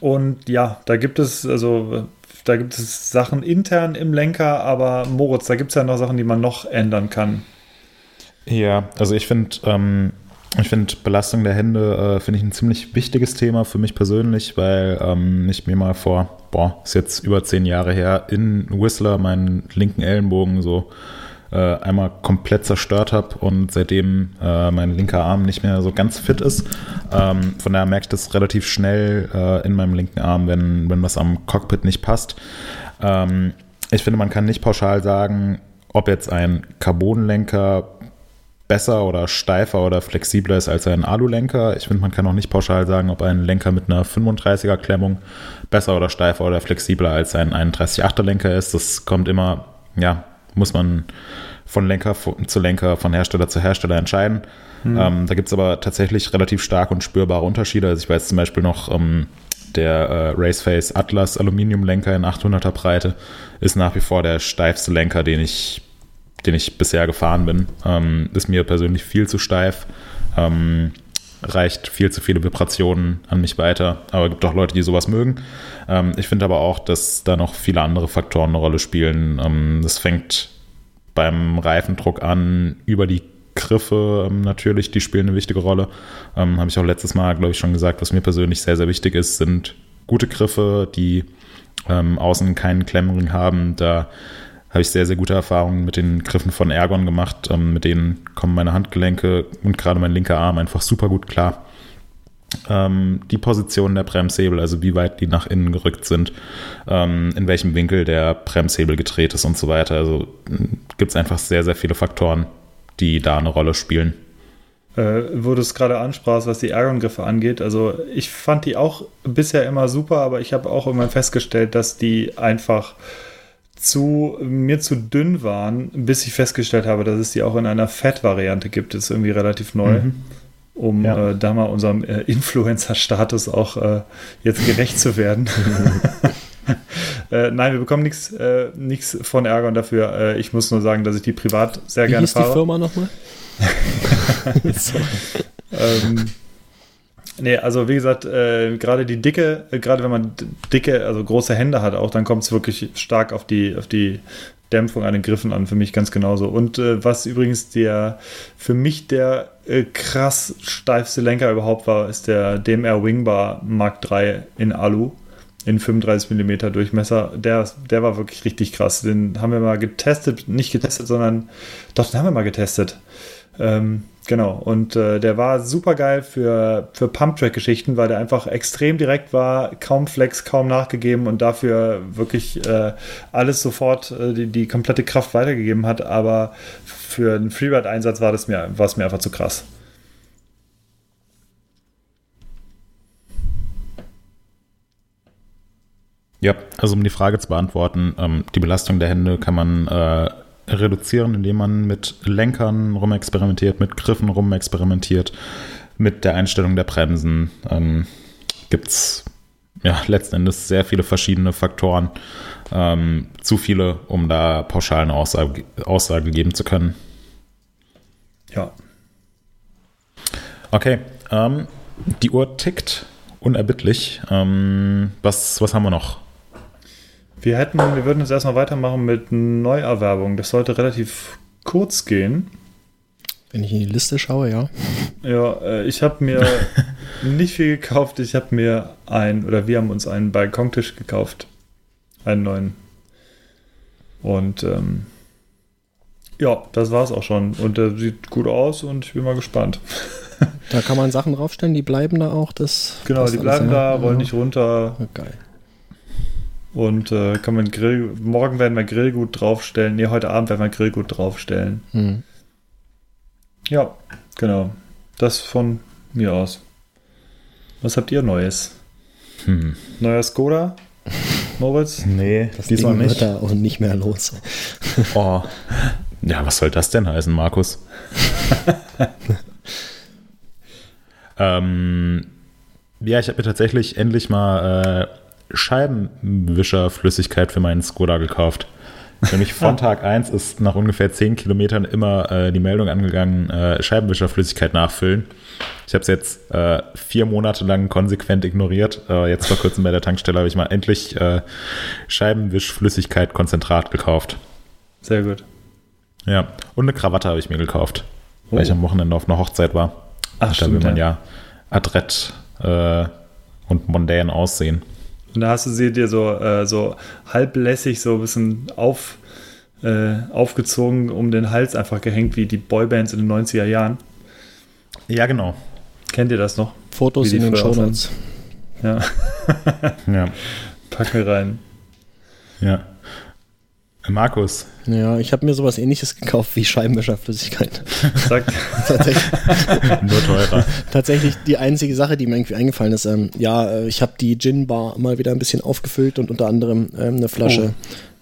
Und ja, da gibt es, also da gibt es Sachen intern im Lenker, aber Moritz, da gibt es ja noch Sachen, die man noch ändern kann. Ja, also ich find Belastung der Hände finde ich ein ziemlich wichtiges Thema für mich persönlich, weil ich mir mal vor, ist jetzt über 10 Jahre her, in Whistler meinen linken Ellenbogen so einmal komplett zerstört habe und seitdem mein linker Arm nicht mehr so ganz fit ist. Von daher merke ich das relativ schnell in meinem linken Arm, wenn was am Cockpit nicht passt. Ich finde, man kann nicht pauschal sagen, ob jetzt ein Carbonlenker besser oder steifer oder flexibler ist als ein Alulenker. Ich finde, man kann auch nicht pauschal sagen, ob ein Lenker mit einer 35er-Klemmung besser oder steifer oder flexibler als ein 31/8er-Lenker ist. Das kommt immer, ja, muss man von Lenker zu Lenker, von Hersteller zu Hersteller entscheiden. Da gibt es aber tatsächlich relativ stark und spürbare Unterschiede. Also ich weiß zum Beispiel noch, der Raceface Atlas Aluminiumlenker in 800er Breite ist nach wie vor der steifste Lenker, den ich bisher gefahren bin. Ist mir persönlich viel zu steif, reicht viel zu viele Vibrationen an mich weiter, aber es gibt auch Leute, die sowas mögen. Ich finde aber auch, dass da noch viele andere Faktoren eine Rolle spielen. Das fängt beim Reifendruck an, über die Griffe natürlich, die spielen eine wichtige Rolle. Habe ich auch letztes Mal, glaube ich, schon gesagt, was mir persönlich sehr, sehr wichtig ist, sind gute Griffe, die außen keinen Klemmring haben. Da habe ich sehr, sehr gute Erfahrungen mit den Griffen von Ergon gemacht. Mit denen kommen meine Handgelenke und gerade mein linker Arm einfach super gut klar. Die Position der Bremshebel, also wie weit die nach innen gerückt sind, in welchem Winkel der Bremshebel gedreht ist und so weiter. Also gibt es einfach sehr, sehr viele Faktoren, die da eine Rolle spielen. Wo du es gerade ansprachst, was die Ergon-Griffe angeht. Also ich fand die auch bisher immer super, aber ich habe auch irgendwann festgestellt, dass die einfach mir zu dünn waren, bis ich festgestellt habe, dass es die auch in einer Fett-Variante gibt. Das ist irgendwie relativ neu, um da mal unserem Influencer-Status auch jetzt gerecht zu werden. Nein, wir bekommen nichts von Ergon dafür. Ich muss nur sagen, dass ich die privat sehr gerne fahre. Wie hieß die Firma nochmal? Nee, also wie gesagt, gerade die dicke, gerade wenn man dicke, also große Hände hat auch, dann kommt es wirklich stark auf die Dämpfung an den Griffen an, für mich ganz genauso. Und was übrigens für mich der krass steifste Lenker überhaupt war, ist der DMR Wingbar Mark III in Alu, in 35 mm Durchmesser. Der war wirklich richtig krass. Den haben wir mal getestet, den haben wir mal getestet. Genau, und der war super geil für Pumptrack-Geschichten, weil der einfach extrem direkt war, kaum Flex, kaum nachgegeben und dafür wirklich alles sofort, die komplette Kraft weitergegeben hat, aber für einen Freeride-Einsatz war es mir einfach zu krass. Ja, also um die Frage zu beantworten, die Belastung der Hände kann man reduzieren, indem man mit Lenkern rumexperimentiert, mit Griffen rumexperimentiert, mit der Einstellung der Bremsen. Gibt es ja letzten Endes sehr viele verschiedene Faktoren, zu viele, um da pauschal eine Aussage geben zu können. Ja. Okay, die Uhr tickt unerbittlich. Was haben wir noch? Wir würden jetzt erstmal weitermachen mit Neuerwerbung. Das sollte relativ kurz gehen. Wenn ich in die Liste schaue, ja. Ja, ich habe mir nicht viel gekauft. Wir haben uns einen Balkontisch gekauft. Einen neuen. Und ja, das war's auch schon. Und der sieht gut aus und ich bin mal gespannt. Da kann man Sachen draufstellen, die bleiben da auch. Genau, die bleiben da, wollen nicht runter. Geil. Und kann man morgen werden wir Grillgut draufstellen. Nee, heute Abend werden wir Grillgut draufstellen. Ja, genau. Das von mir aus. Was habt ihr Neues? Neuer Skoda? Moritz? Nee, das diesmal Ding nicht. Wird da auch nicht mehr los. Oh. Ja, was soll das denn heißen, Markus? Ja, ich habe mir tatsächlich endlich mal Scheibenwischerflüssigkeit für meinen Skoda gekauft. Nämlich von Tag 1 ist nach ungefähr 10 Kilometern immer die Meldung angegangen, Scheibenwischerflüssigkeit nachfüllen. Ich habe es jetzt 4 Monate lang konsequent ignoriert. Jetzt vor kurzem bei der Tankstelle habe ich mal endlich Scheibenwischflüssigkeit Konzentrat gekauft. Sehr gut. Ja, und eine Krawatte habe ich mir gekauft, weil ich am Wochenende auf einer Hochzeit war. Ach, stimmt. Da will man ja adrett und mondän aussehen. Und da hast du sie dir so halblässig so ein bisschen aufgezogen, um den Hals einfach gehängt, wie die Boybands in den 90er Jahren. Ja, genau. Kennt ihr das noch? Fotos in den Shownotes. Ja. Ja. Packen rein. Ja. Markus. Ja, ich habe mir sowas Ähnliches gekauft wie Scheibenwischerflüssigkeit. Nur teurer. Tatsächlich die einzige Sache, die mir irgendwie eingefallen ist. Ich habe die Gin-Bar mal wieder ein bisschen aufgefüllt und unter anderem eine Flasche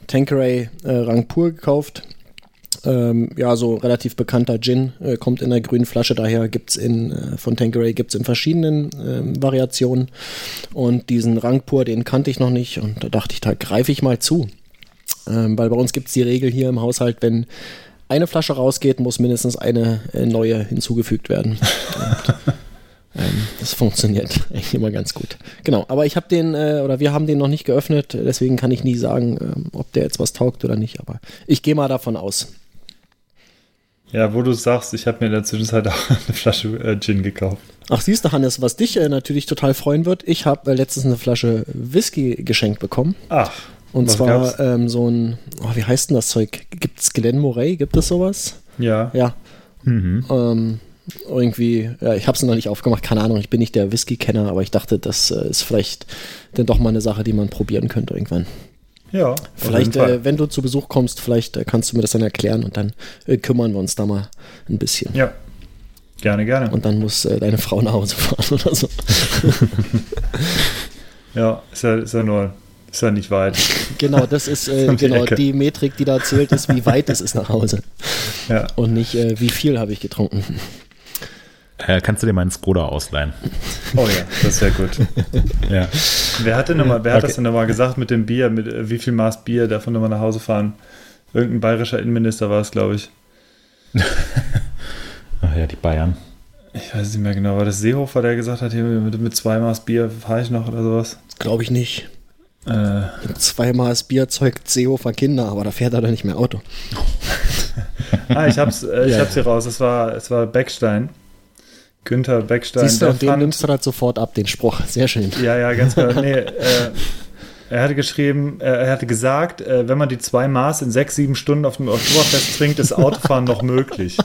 Tanqueray Rangpur gekauft. So relativ bekannter Gin, kommt in der grünen Flasche, daher gibt's von Tanqueray gibt's in verschiedenen Variationen. Und diesen Rangpur, den kannte ich noch nicht und da dachte ich, da greife ich mal zu. Weil bei uns gibt es die Regel hier im Haushalt, wenn eine Flasche rausgeht, muss mindestens eine neue hinzugefügt werden. Das funktioniert eigentlich immer ganz gut. Genau, aber ich habe wir haben den noch nicht geöffnet, deswegen kann ich nie sagen, ob der jetzt was taugt oder nicht, aber ich gehe mal davon aus. Ja, wo du sagst, ich habe mir in der Zwischenzeit auch eine Flasche Gin gekauft. Ach, siehst du, Hannes, was dich natürlich total freuen wird, ich habe letztens eine Flasche Whisky geschenkt bekommen. Ach. Und was zwar so ein, wie heißt denn das Zeug? Gibt's Glenmorangie? Gibt es sowas? Ja. Ja. Mhm. Ich habe es noch nicht aufgemacht, keine Ahnung, ich bin nicht der Whisky-Kenner, aber ich dachte, das ist vielleicht dann doch mal eine Sache, die man probieren könnte irgendwann. Ja. Vielleicht, wenn du zu Besuch kommst, vielleicht kannst du mir das dann erklären und dann kümmern wir uns da mal ein bisschen. Ja. Gerne, gerne. Und dann muss deine Frau nach Hause fahren oder so. Ja, ist ja nur... Ist ja nicht weit. Genau, das ist die Metrik, die da zählt, ist, wie weit es ist nach Hause. Ja. Und nicht, wie viel habe ich getrunken. Kannst du dir meinen Skoda ausleihen? Oh ja, das wäre gut. Ja. Wer hat das denn nochmal gesagt mit dem Bier, mit wie viel Maß Bier darf man nochmal nach Hause fahren? Irgendein bayerischer Innenminister war es, glaube ich. Ach ja, die Bayern. Ich weiß nicht mehr genau, war das Seehofer, der gesagt hat, hier mit 2 Maß Bier fahre ich noch oder sowas? Glaube ich nicht. 2 Mal Bier zeugt Seehofer Kinder, aber da fährt er doch nicht mehr Auto. Ich hab's hier raus. Es war Beckstein. Günther Beckstein. Siehst du, den nimmst du halt sofort ab, den Spruch. Sehr schön. Ja, ganz klar. Nee, er hatte geschrieben, er hatte gesagt, wenn man die 2 Maß in 6-7 Stunden auf dem Oktoberfest trinkt, ist Autofahren noch möglich.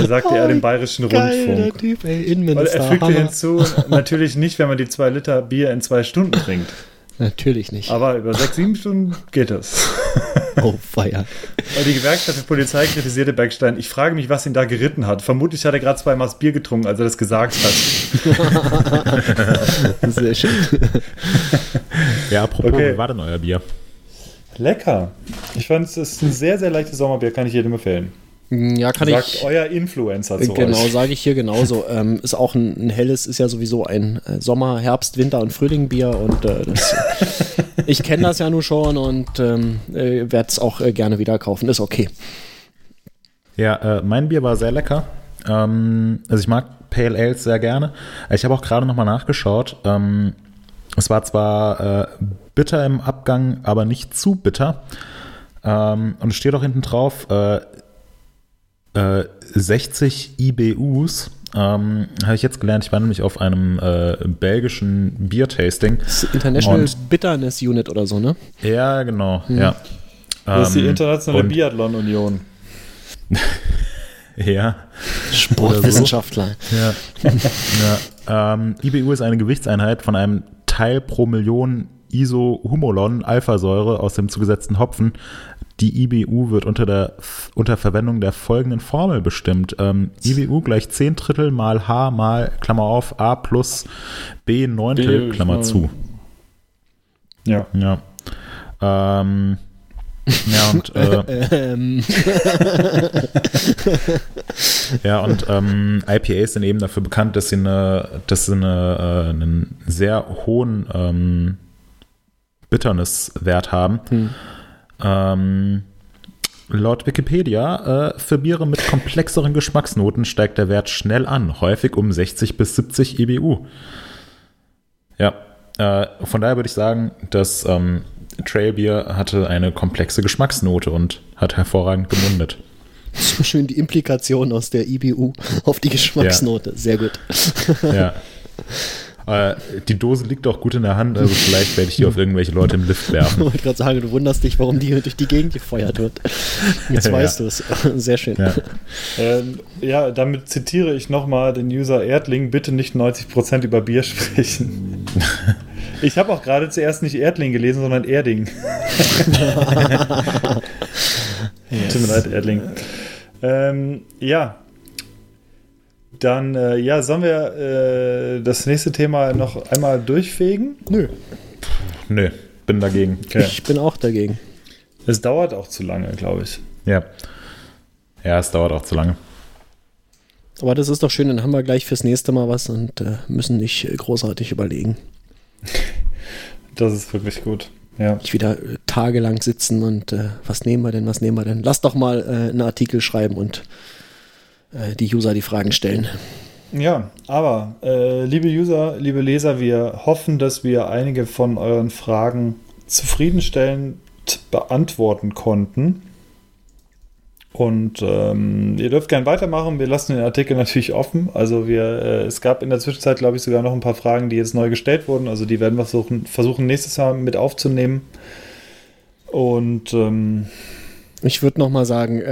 Er sagte dem Bayerischen Rundfunk. Typ, ey, Innenminister. Er fügte hinzu, natürlich nicht, wenn man die 2 Liter Bier in 2 Stunden trinkt. Natürlich nicht. Aber über 6-7 Stunden geht das. Oh, feier. Die Gewerkschaft der Polizei kritisierte Beckstein. Ich frage mich, was ihn da geritten hat. Vermutlich hat er gerade 2 Maß Bier getrunken, als er das gesagt hat. Sehr schön. Ja, apropos, Wie war denn euer Bier? Lecker. Ich fand, es ist ein sehr, sehr leichtes Sommerbier. Kann ich jedem empfehlen. Ja, Sagt euer Influencer zu euch. Genau, sage ich hier genauso. Ist auch ein helles, ist ja sowieso ein Sommer-, Herbst-, Winter- und Frühling-Bier. Und ich kenne das ja nur schon und werde es auch gerne wieder kaufen. Ist okay. Ja, mein Bier war sehr lecker. Ich mag Pale Ales sehr gerne. Ich habe auch gerade nochmal nachgeschaut. Es war zwar bitter im Abgang, aber nicht zu bitter. Und es steht auch hinten drauf, 60 IBUs, habe ich jetzt gelernt. Ich war nämlich auf einem belgischen Bier-Tasting. Das International Bitterness Unit oder so, ne? Ja, genau. Hm. Ja. Das ist die internationale Biathlon-Union. Ja. Sportwissenschaftler. So. Ja. Ja. IBU ist eine Gewichtseinheit von einem Teil pro Million Isohumolon-Alphasäure aus dem zugesetzten Hopfen. Die IBU wird unter Verwendung der folgenden Formel bestimmt. IBU gleich 10/3 mal H mal, Klammer auf, A plus B Neuntel, Klammer zu. Ja. Ja. IPAs sind eben dafür bekannt, dass sie einen sehr hohen Bitterness-Wert haben. Laut Wikipedia, für Biere mit komplexeren Geschmacksnoten steigt der Wert schnell an, häufig um 60 bis 70 IBU. Ja, von daher würde ich sagen, dass Trailbier hatte eine komplexe Geschmacksnote und hat hervorragend gemundet. Schön die Implikation aus der IBU auf die Geschmacksnote, ja. Sehr gut. Ja. Die Dose liegt auch gut in der Hand, also vielleicht werde ich die auf irgendwelche Leute im Lift werfen. Ich wollte gerade sagen, du wunderst dich, warum die durch die Gegend gefeuert wird. Jetzt weißt du es. Sehr schön. Ja. Damit zitiere ich nochmal den User Erdling, bitte nicht 90% über Bier sprechen. Ich habe auch gerade zuerst nicht Erdling gelesen, sondern Erding. Yes. Tut mir leid, Erdling. Dann, sollen wir das nächste Thema noch einmal durchfegen? Nö, bin dagegen. Okay. Ich bin auch dagegen. Es dauert auch zu lange, glaube ich. Ja, es dauert auch zu lange. Aber das ist doch schön, dann haben wir gleich fürs nächste Mal was und müssen nicht großartig überlegen. Das ist wirklich gut. Ja. Nicht wieder tagelang sitzen und was nehmen wir denn? Lass doch mal einen Artikel schreiben und die User die Fragen stellen. Ja, aber liebe User, liebe Leser, wir hoffen, dass wir einige von euren Fragen zufriedenstellend beantworten konnten. Und ihr dürft gerne weitermachen. Wir lassen den Artikel natürlich offen. Also es gab in der Zwischenzeit, glaube ich, sogar noch ein paar Fragen, die jetzt neu gestellt wurden. Also die werden wir versuchen nächstes Mal mit aufzunehmen. Und ich würde nochmal sagen,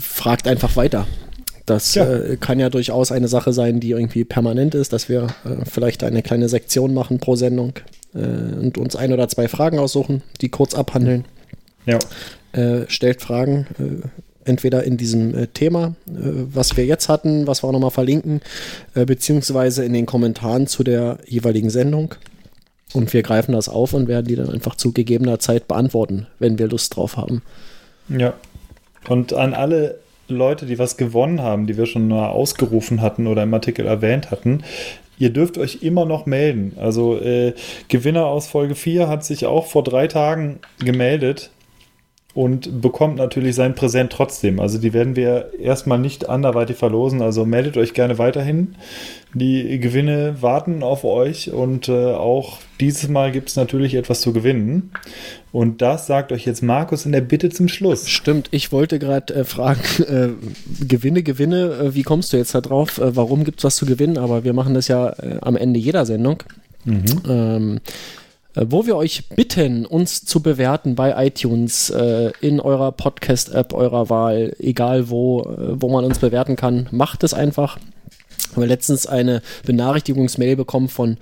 fragt einfach weiter. Das kann ja durchaus eine Sache sein, die irgendwie permanent ist, dass wir vielleicht eine kleine Sektion machen pro Sendung und uns ein oder zwei Fragen aussuchen, die kurz abhandeln. Ja. Stellt Fragen, entweder in diesem Thema, was wir jetzt hatten, was wir auch nochmal verlinken, beziehungsweise in den Kommentaren zu der jeweiligen Sendung. Und wir greifen das auf und werden die dann einfach zu gegebener Zeit beantworten, wenn wir Lust drauf haben. Ja. Und an alle Leute, die was gewonnen haben, die wir schon mal ausgerufen hatten oder im Artikel erwähnt hatten, ihr dürft euch immer noch melden. Also Gewinner aus Folge 4 hat sich auch vor 3 Tagen gemeldet und bekommt natürlich sein Präsent trotzdem. Also die werden wir erstmal nicht anderweitig verlosen. Also meldet euch gerne weiterhin. Die Gewinne warten auf euch und auch dieses Mal gibt es natürlich etwas zu gewinnen. Und das sagt euch jetzt Markus in der Bitte zum Schluss. Stimmt, ich wollte gerade fragen, Gewinne, wie kommst du jetzt da drauf? Warum gibt es was zu gewinnen? Aber wir machen das ja am Ende jeder Sendung. Mhm. Wo wir euch bitten, uns zu bewerten bei iTunes, in eurer Podcast-App eurer Wahl, egal wo man uns bewerten kann, macht es einfach. Wir haben letztens eine Benachrichtigungsmail bekommen von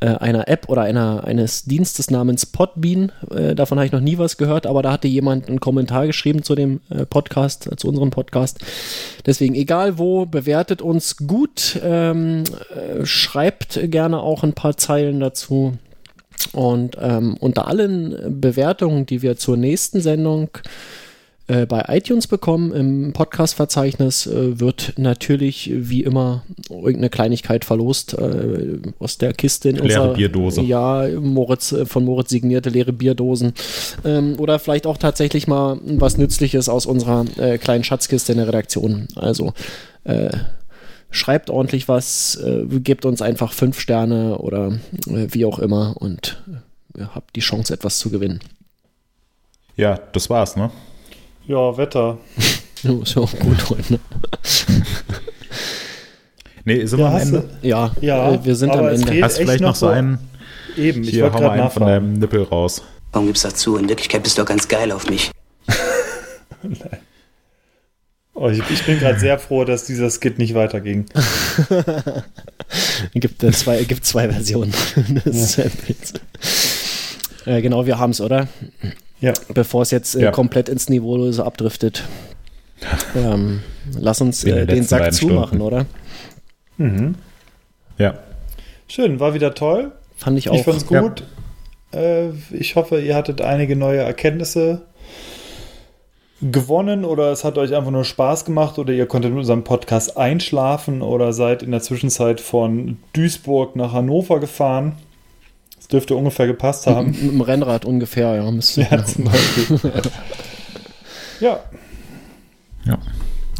einer App oder eines Dienstes namens Podbean. Davon habe ich noch nie was gehört, aber da hatte jemand einen Kommentar geschrieben zu dem Podcast, zu unserem Podcast. Deswegen, egal wo, bewertet uns gut, schreibt gerne auch ein paar Zeilen dazu. Und unter allen Bewertungen, die wir zur nächsten Sendung bei iTunes bekommen, im Podcast-Verzeichnis, wird natürlich wie immer irgendeine Kleinigkeit verlost aus der Kiste. Leere Bierdose. Ja, von Moritz signierte leere Bierdosen. Oder vielleicht auch tatsächlich mal was Nützliches aus unserer kleinen Schatzkiste in der Redaktion. Also schreibt ordentlich was, gebt uns einfach 5 Sterne oder wie auch immer und habt die Chance, etwas zu gewinnen. Ja, das war's, ne? Ja, Wetter. Ist ja auch gut heute, ne? Nee, sind wir am Ende? Ja, wir sind am Ende. Hast du vielleicht noch so einen? Eben, ich wollte gerade nachfragen. Hier, hau einen von deinem Nippel raus. Warum gibt's das zu? In Wirklichkeit bist du doch ganz geil auf mich. Nein. Oh, ich bin gerade sehr froh, dass dieser Skit nicht weiterging. Es gibt zwei Versionen. Das ist genau, wir haben es, oder? Ja. Bevor es jetzt komplett ins Niveau so abdriftet. Lass uns den Sack zumachen, oder? Mhm. Ja. Schön, war wieder toll. Fand ich auch. Ich fand's gut. Ja. Ich hoffe, ihr hattet einige neue Erkenntnisse gewonnen oder es hat euch einfach nur Spaß gemacht oder ihr konntet mit unserem Podcast einschlafen oder seid in der Zwischenzeit von Duisburg nach Hannover gefahren. Das dürfte ungefähr gepasst haben. Mit dem Rennrad ungefähr, ja. Ja, zum Beispiel. Ja.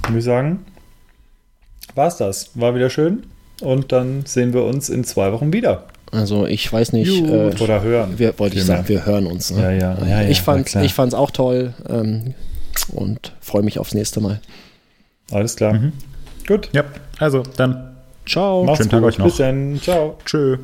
Würde ich sagen, war's das. War wieder schön. Und dann sehen wir uns in 2 Wochen wieder. Also ich weiß nicht. Oder hören. Wir hören uns. Ne? Ja. Ich fand's auch toll und freue mich aufs nächste Mal. Alles klar. Mhm. Gut. Ja, also dann. Ciao. Schönen Tag euch noch. Bis dann. Ciao. Tschö.